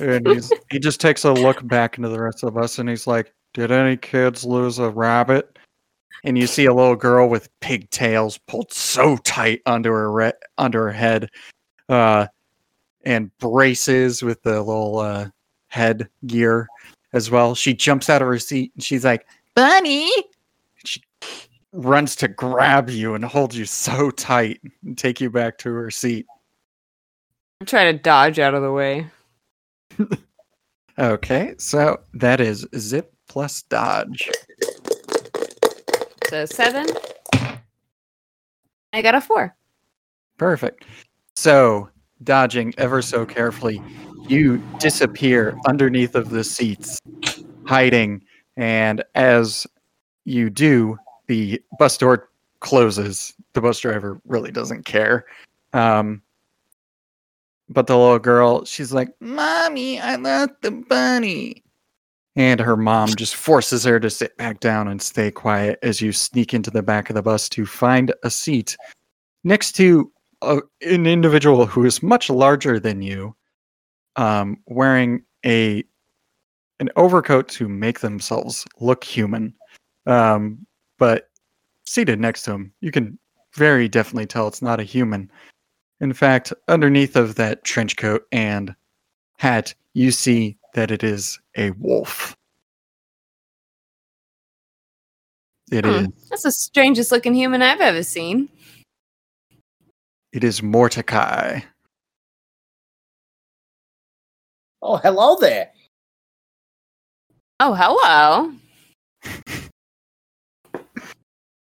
And he's, he just takes a look back into the rest of the bus and he's like, did any kids lose a rabbit? And you see a little girl with pigtails pulled so tight onto her re- under her head uh, and braces with the little uh, head gear as well. She jumps out of her seat and she's like, Bunny! She runs to grab you and hold you so tight and take you back to her seat. I'm trying to dodge out of the way. Okay, so that is zip plus dodge. So seven. I got a four. Perfect. So, dodging ever so carefully, you disappear underneath of the seats, hiding, and as you do, the bus door closes. The bus driver really doesn't care. Um, but the little girl, she's like, Mommy, I left the bunny. And her mom just forces her to sit back down and stay quiet as you sneak into the back of the bus to find a seat next to a, an individual who is much larger than you, um, wearing a an overcoat to make themselves look human. Um, But seated next to him, you can very definitely tell it's not a human. In fact, underneath of that trench coat and hat, you see that it is a wolf. It hmm. is. That's the strangest looking human I've ever seen. It is Mordecai. Oh, hello there. Oh, hello.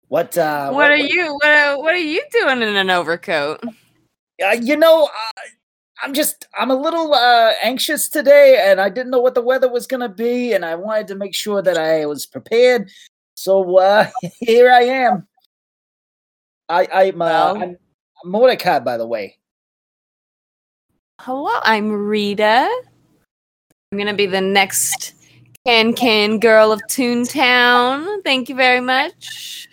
What, uh, what, what are what, you? What are, what are you doing in an overcoat? Uh, you know, uh, I'm just I'm a little uh, anxious today, and I didn't know what the weather was going to be, and I wanted to make sure that I was prepared. So uh, here I am. I, I'm, uh, I'm Mordecai, by the way. Hello, I'm Rita. I'm going to be the next Can Can girl of Toontown. Thank you very much.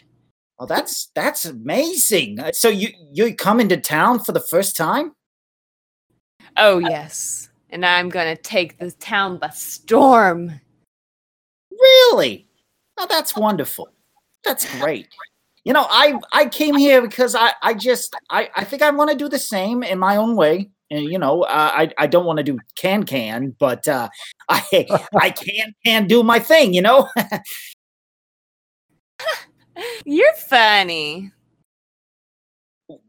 Oh, that's that's amazing. So you you come into town for the first time? Oh, yes. And I'm going to take the town by storm. Really? Oh, that's wonderful. That's great. You know, I I came here because I, I just, I, I think I want to do the same in my own way. And, you know, uh, I I don't want to do can-can, but uh, I I can can do my thing, you know? You're funny.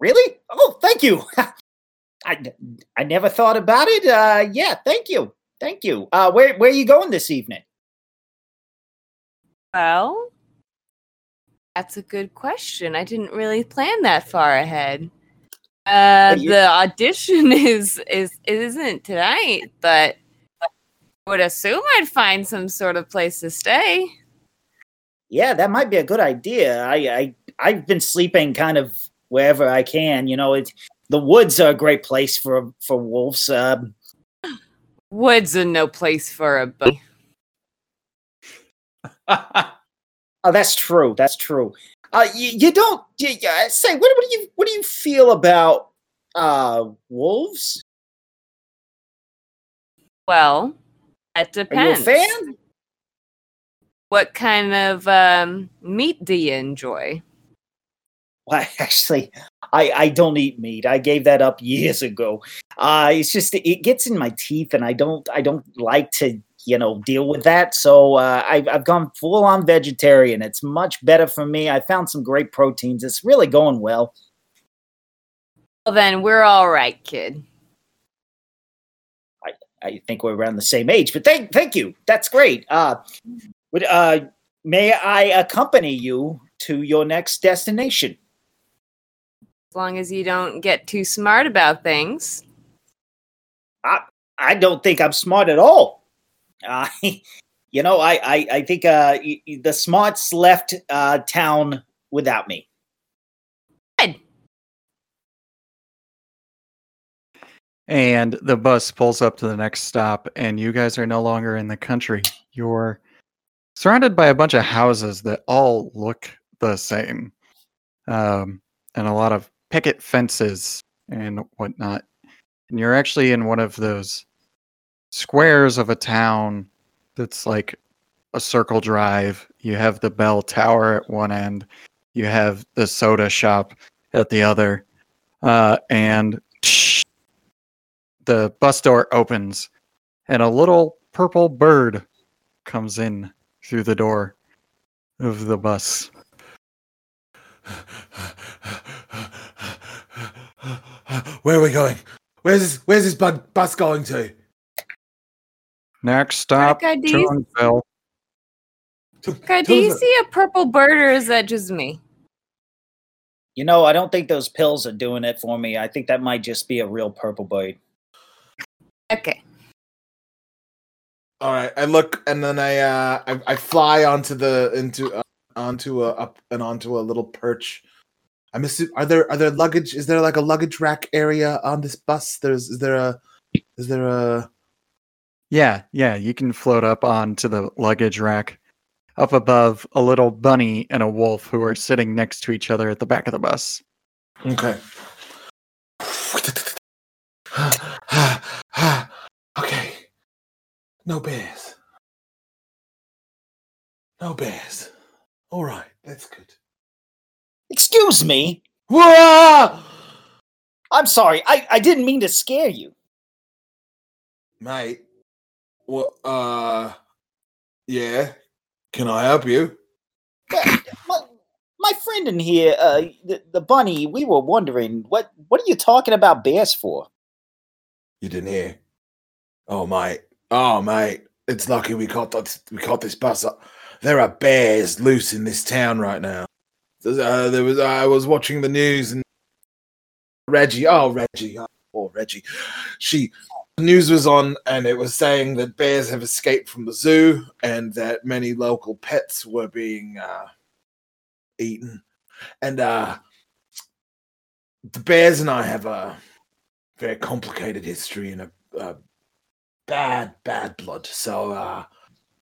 Really? Oh, thank you. I, I never thought about it. Uh, yeah, thank you. Thank you. Uh, where, where are you going this evening? Well, that's a good question. I didn't really plan that far ahead. Uh, the audition is, is isn't tonight, but I would assume I'd find some sort of place to stay. Yeah, that might be a good idea. I, I, I've been sleeping kind of wherever I can. You know, it's, the woods are a great place for for wolves. Uh, woods are no place for a bunny. Oh, that's true. That's true. Uh, you, you don't you, uh, say what, what do you what do you feel about uh, wolves? Well, that depends. Are you a fan? What kind of um, meat do you enjoy? Well, actually, I, I don't eat meat. I gave that up years ago. Uh, it's just it gets in my teeth, and I don't I don't like to you know deal with that. So uh, I've I've gone full on vegetarian. It's much better for me. I found some great proteins. It's really going well. Well, then we're all right, kid. I I think we're around the same age, but thank thank you. That's great. Uh, would uh may I accompany you to your next destination? As long as you don't get too smart about things. I I don't think I'm smart at all. Uh, you know, I, I, I think uh, the smarts left uh, town without me. Good. And the bus pulls up to the next stop, and you guys are no longer in the country. You're surrounded by a bunch of houses that all look the same. Um, and a lot of picket fences and whatnot. And you're actually in one of those squares of a town that's like a circle drive. You have the bell tower at one end. You have the soda shop at the other. Uh, and the bus door opens. And a little purple bird comes in through the door of the bus. Where are we going? Where's this, where's this bu- bus going to? Next stop, Toonsville. God, do you see a purple bird, or is that just me? You know, I don't think those pills are doing it for me. I think that might just be a real purple bird. Okay. All right. I look, and then I uh, I, I fly onto the into. Uh, onto a up and onto a little perch. I'm assuming, are there are there luggage? Is there like a luggage rack area on this bus? There's is there a is there a yeah yeah you can float up onto the luggage rack. Up above, a little bunny and a wolf who are sitting next to each other at the back of the bus. Okay. Okay. No bears. No bears. All right, that's good. Excuse me. Whoa! I'm sorry. I, I didn't mean to scare you, mate. Well, uh, yeah. Can I help you? Yeah, my, my friend in here, uh, the, the bunny. We were wondering what what are you talking about bears for? You didn't hear? Oh, mate. Oh, mate. It's lucky we caught this, we caught this bus up. There are bears loose in this town right now. Uh, there was I was watching the news and Reggie, oh Reggie, oh poor Reggie. She the news was on and it was saying that bears have escaped from the zoo and that many local pets were being uh, eaten. And uh, the bears and I have a very complicated history and a, a bad, bad blood. So. Uh,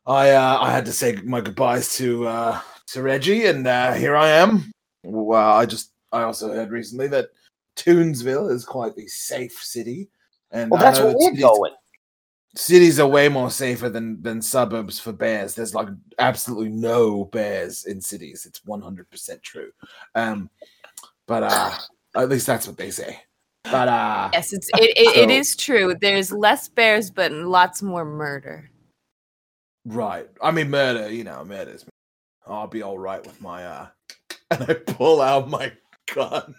I uh, I had to say my goodbyes to uh, to Reggie, and uh, here I am. Well, I just I also heard recently that Toonsville is quite the safe city, and well, that's where we're going. Cities are way more safer than, than suburbs for bears. There's like absolutely no bears in cities. It's one hundred percent true. Um, but uh, at least that's what they say. But uh, yes, it's it it, so, it is true. There's less bears, but lots more murder. Right. I mean, murder. You know, murder's. I'll be all right with my. Uh, and I pull out my gun.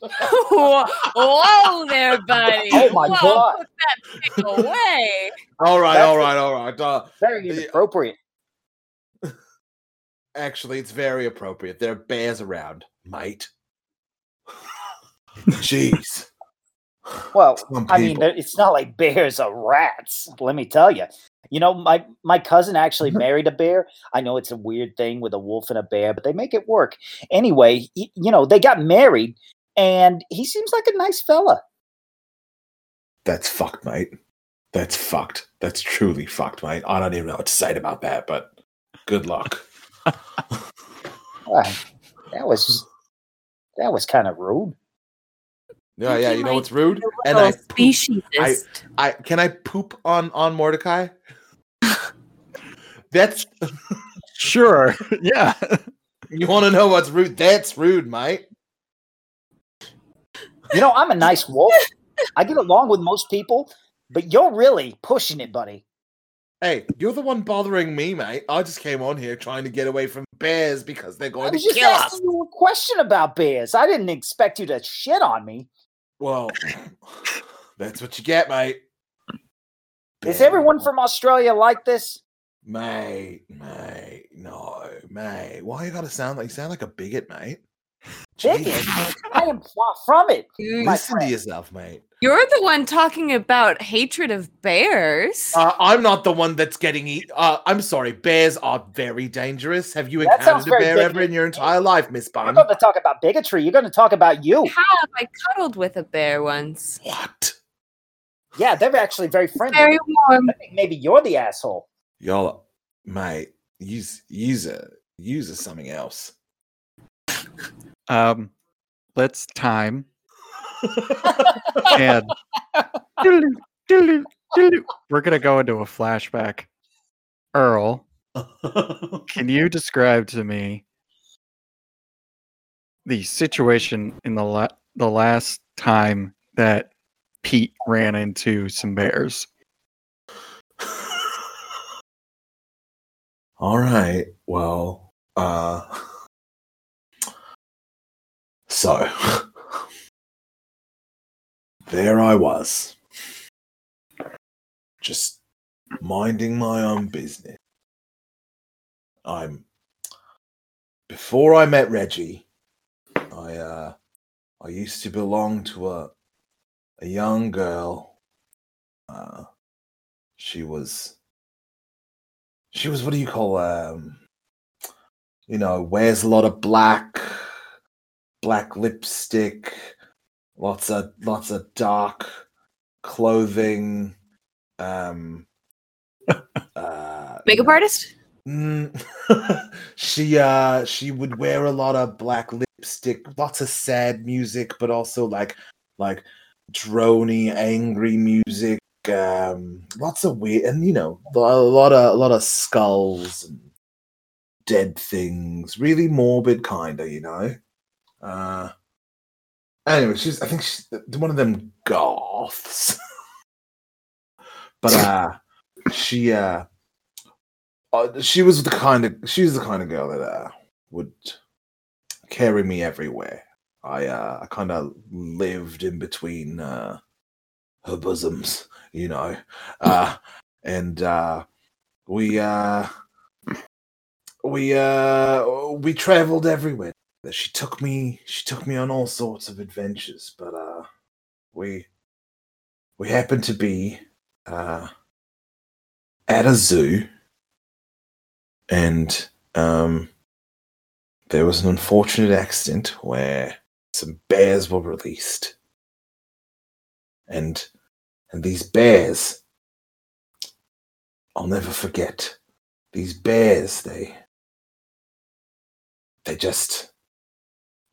whoa, whoa there, buddy. Oh, my whoa, God. Put that thing away. all right, That's all right, all right. Uh, very the, appropriate. Actually, it's very appropriate. There are bears around, mate. Jeez. Well, I mean, it's not like bears are rats. Let me tell you. You know, my, my cousin actually married a bear. I know it's a weird thing with a wolf and a bear, but they make it work. Anyway, he, you know, they got married, and he seems like a nice fella. That's fucked, mate. That's fucked. That's truly fucked, mate. I don't even know what to say about that, but good luck. Well, that was that was kind of rude. Yeah, yeah, you know what's rude? And I, speciesist. I, I can I poop on, on Mordecai? That's sure. Yeah. You want to know what's rude? That's rude, mate. You know, I'm a nice wolf. I get along with most people, but you're really pushing it, buddy. Hey, you're the one bothering me, mate. I just came on here trying to get away from bears because they're going to kill us. I was just asking you a question about bears. I didn't expect you to shit on me. Well, that's what you get, mate. Bear. Is everyone from Australia like this? Mate, mate, no, mate. Why you gotta sound like you sound like a bigot, mate? Bigot? I am far from it. Listen friend. to yourself, mate. You're the one talking about hatred of bears. Uh, I'm not the one that's getting eaten. Uh, I'm sorry, bears are very dangerous. Have you that encountered a bear bigotry. ever in your entire life, Miss Bunn? You're going to talk about bigotry. You're going to talk about you. I have. I cuddled with a bear once. What? Yeah, they're actually very friendly. Very warm. I think maybe you're the asshole. Y'all, mate, use user user something else. Um, let's time. And doo-doo, doo-doo, doo-doo. We're gonna go into a flashback. Earl, can you describe to me the situation in the la- the last time that Pete ran into some bears? All right. Well, uh, so there I was, just minding my own business. I'm before I met Reggie, I uh, I used to belong to a a young girl. Uh, she was. She was, what do you call, um, you know, wears a lot of black, black lipstick, lots of lots of dark clothing. Um, uh, Makeup artist? Mm, she uh, she would wear a lot of black lipstick, lots of sad music, but also like like drony, angry music. Um, lots of weird, and you know, a lot of a lot of skulls and dead things. Really morbid, kinda, you know. Uh, anyway, she's I think she's one of them goths. But uh, she uh, uh, she was the kind of she was the kind of girl that uh, would carry me everywhere. I uh, I kind of lived in between. Uh, her bosoms, you know, uh, and uh, we uh, we uh, we traveled everywhere. She took me, she took me on all sorts of adventures, but uh, we we happened to be uh, at a zoo, and um, there was an unfortunate accident where some bears were released. And and these bears, I'll never forget. These bears, they they just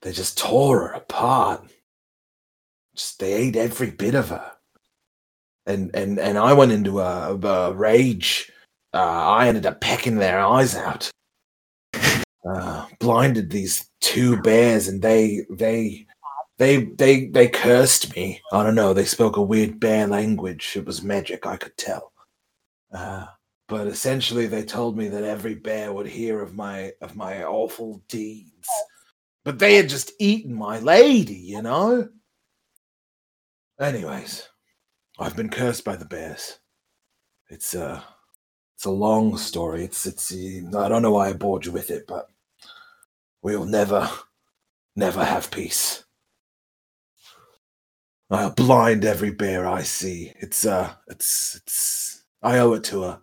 They just tore her apart. Just, they ate every bit of her. And and, and I went into a, a rage. Uh, I ended up pecking their eyes out. Uh, blinded these two bears, and they they they they they cursed me. I don't know. They spoke a weird bear language. It was magic. I could tell. Uh, but essentially, they told me that every bear would hear of my of my awful deeds. But they had just eaten my lady, you know. Anyways, I've been cursed by the bears. It's a uh, it's a long story. It's it's. I don't know why I bored you with it, but. We'll never, never have peace. I'll blind every bear I see. It's, uh, it's, it's, I owe it to her.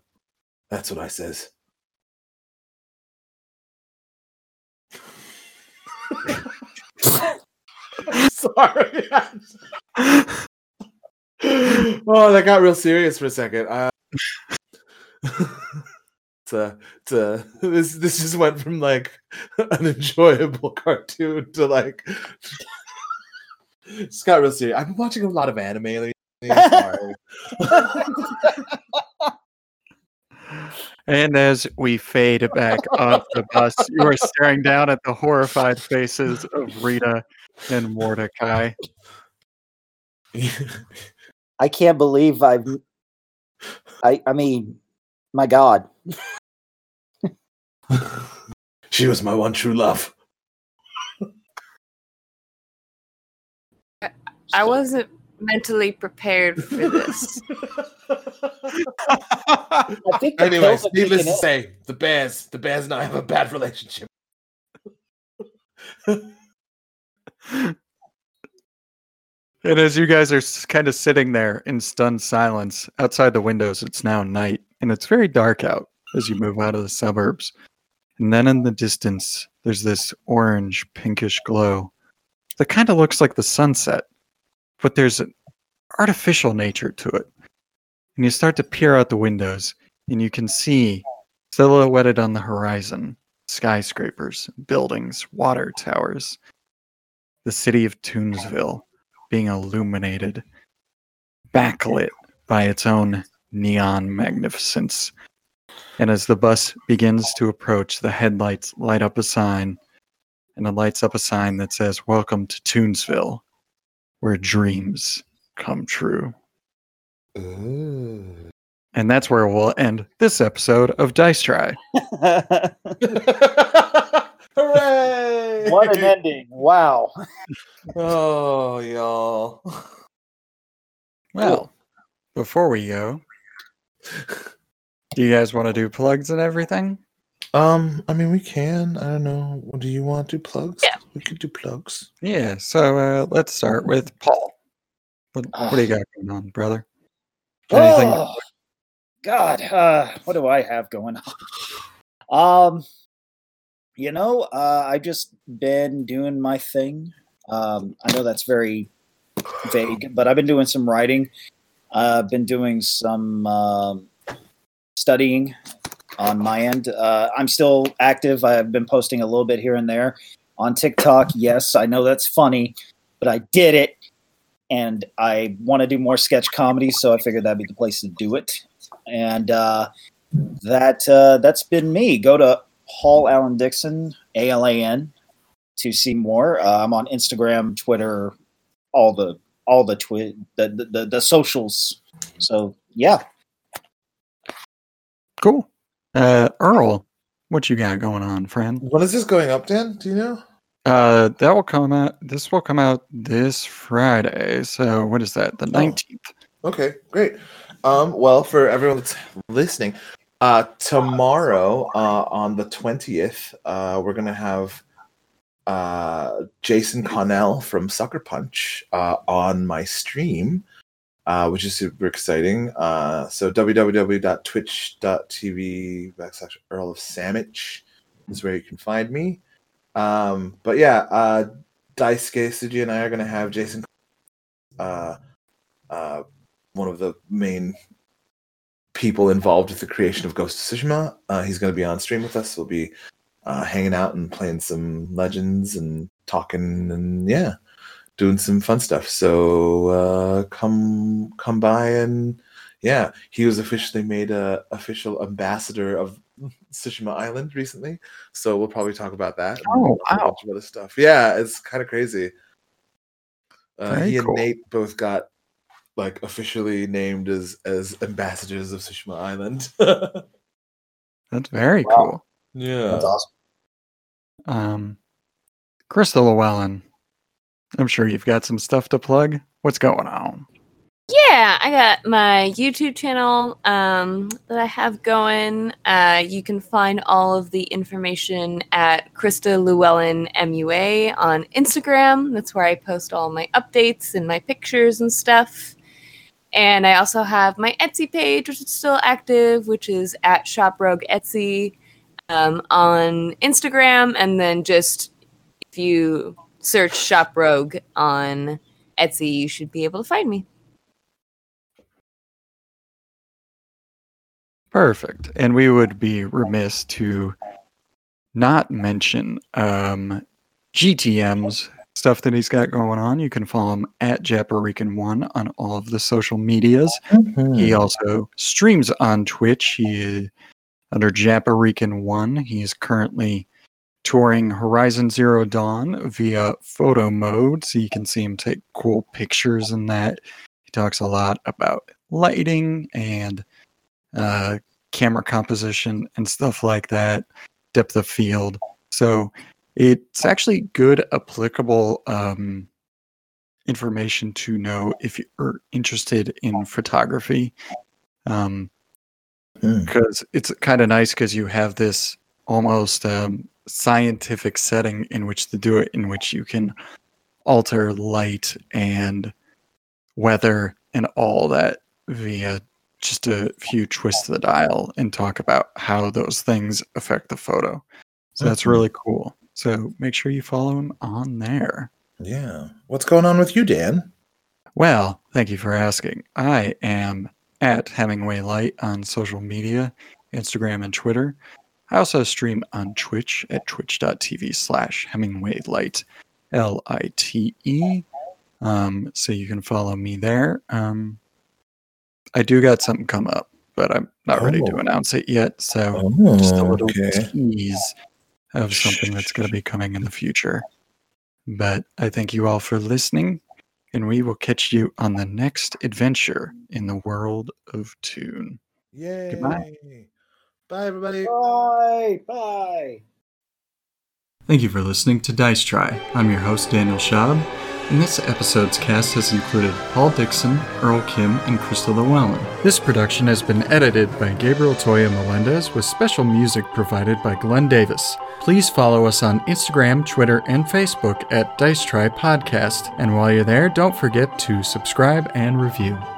That's what I says. I'm sorry. Oh, that got real serious for a second. Uh... To, to this, this just went from like an enjoyable cartoon to like it's got real serious. I've been watching a lot of anime lately. Sorry. And as we fade back off the bus, you are staring down at the horrified faces of Rita and Mordecai. I can't believe I've. I I mean. My God. She was my one true love. I, I wasn't mentally prepared for this. I think anyway, needless to it. say, the bears, the bears and I have a bad relationship. And as you guys are kind of sitting there in stunned silence, outside the windows, it's now night. And it's very dark out as you move out of the suburbs. And then in the distance, there's this orange, pinkish glow that kind of looks like the sunset. But there's an artificial nature to it. And you start to peer out the windows, and you can see silhouetted on the horizon, skyscrapers, buildings, water towers. The city of Toonsville being illuminated, backlit by its own neon magnificence. And as the bus begins to approach, the headlights light up a sign, and it lights up a sign that says, "Welcome to Toonsville, where dreams come true." Ooh. And that's where we'll end this episode of Dicetry. Hooray! What an ending. Wow. Oh, y'all. Well, cool. Before we go, do you guys want to do plugs and everything? Um, I mean, we can. I don't know. Do you want to do plugs? Yeah. We could do plugs. Yeah. So uh, let's start with Paul. What, uh, what do you got going on, brother? Anything? Oh, God. Uh, what do I have going on? Um, you know, uh, I've just been doing my thing. Um, I know that's very vague, but I've been doing some writing. I've uh, been doing some uh, studying on my end. Uh, I'm still active. I've been posting a little bit here and there on TikTok. Yes, I know that's funny, but I did it. And I want to do more sketch comedy, so I figured that'd be the place to do it. And uh, that, uh, that's been me. Go to Paul Allen Dixon, A L A N, to see more. Uh, I'm on Instagram, Twitter, all the all the twi- the, the, the the socials. So, yeah. Cool. Uh, Earl, what you got going on, friend? What is this going up, Dan? Do you know? Uh, that will come out, this will come out this Friday. So, what is that? The nineteenth. Oh. Okay, great. Um, well, for everyone that's listening, uh, tomorrow, uh, on the twentieth, uh, we're going to have Uh, Jason Connell from Sucker Punch uh, on my stream, uh, which is super exciting. Uh, so www.twitch.tv backslash Earl of Sandwich is where you can find me. Um, but yeah, uh, Daisuke, Suji, and I are going to have Jason, uh, uh, one of the main people involved with the creation of Ghost of Tsushima. Uh, he's going to be on stream with us. We'll be uh, hanging out and playing some Legends and talking and yeah, doing some fun stuff. So uh, come come by and yeah, he was officially made a official ambassador of Tsushima Island recently. So we'll probably talk about that. Oh and wow! Other stuff. Yeah, it's kind of crazy. Uh, he cool. and Nate both got like officially named as as ambassadors of Tsushima Island. That's very wow. cool. Yeah, that's awesome. Um, Crystal Llewellyn, I'm sure you've got some stuff to plug. What's going on? Yeah, I got my YouTube channel um, that I have going. Uh, you can find all of the information at Krista Llewellyn M U A on Instagram. That's where I post all my updates and my pictures and stuff. And I also have my Etsy page, which is still active, which is at ShopRogueEtsy um, on Instagram. And then just if you search Shop Rogue on Etsy, you should be able to find me. Perfect. And we would be remiss to not mention um, G T M's stuff that he's got going on. You can follow him at Japarican one on all of the social medias. Mm-hmm. He also streams on Twitch. He is under Japarican one. He is currently touring Horizon Zero Dawn via photo mode, so you can see him take cool pictures in that. He talks a lot about lighting and Uh, camera composition and stuff like that, depth of field. So it's actually good, applicable um, information to know if you're interested in photography. Um, because mm. it's kind of nice because you have this almost um, scientific setting in which to do it, in which you can alter light and weather and all that via just a few twists of the dial and talk about how those things affect the photo. So that's really cool. So make sure you follow him on there. Yeah. What's going on with you, Dan? Well, thank you for asking. I am at Hemingway Light on social media, Instagram and Twitter. I also stream on Twitch at twitch.tv slash Hemingway Light, L I T E. Um, so you can follow me there. Um, I do got something come up, but I'm not oh. ready to announce it yet. So oh, just a little okay. tease of something that's going to be coming in the future. But I thank you all for listening, and we will catch you on the next adventure in the world of Toon. Yay. Goodbye. Bye, everybody. Bye. Bye. Thank you for listening to Dice Try. I'm your host, Daniel Schaub. And this episode's cast has included Paul Dixon, Earl Kim, and Crystal Llewellyn. This production has been edited by Gabriel Toya Melendez with special music provided by Glenn Davis. Please follow us on Instagram, Twitter, and Facebook at Dice Try Podcast. And while you're there, don't forget to subscribe and review.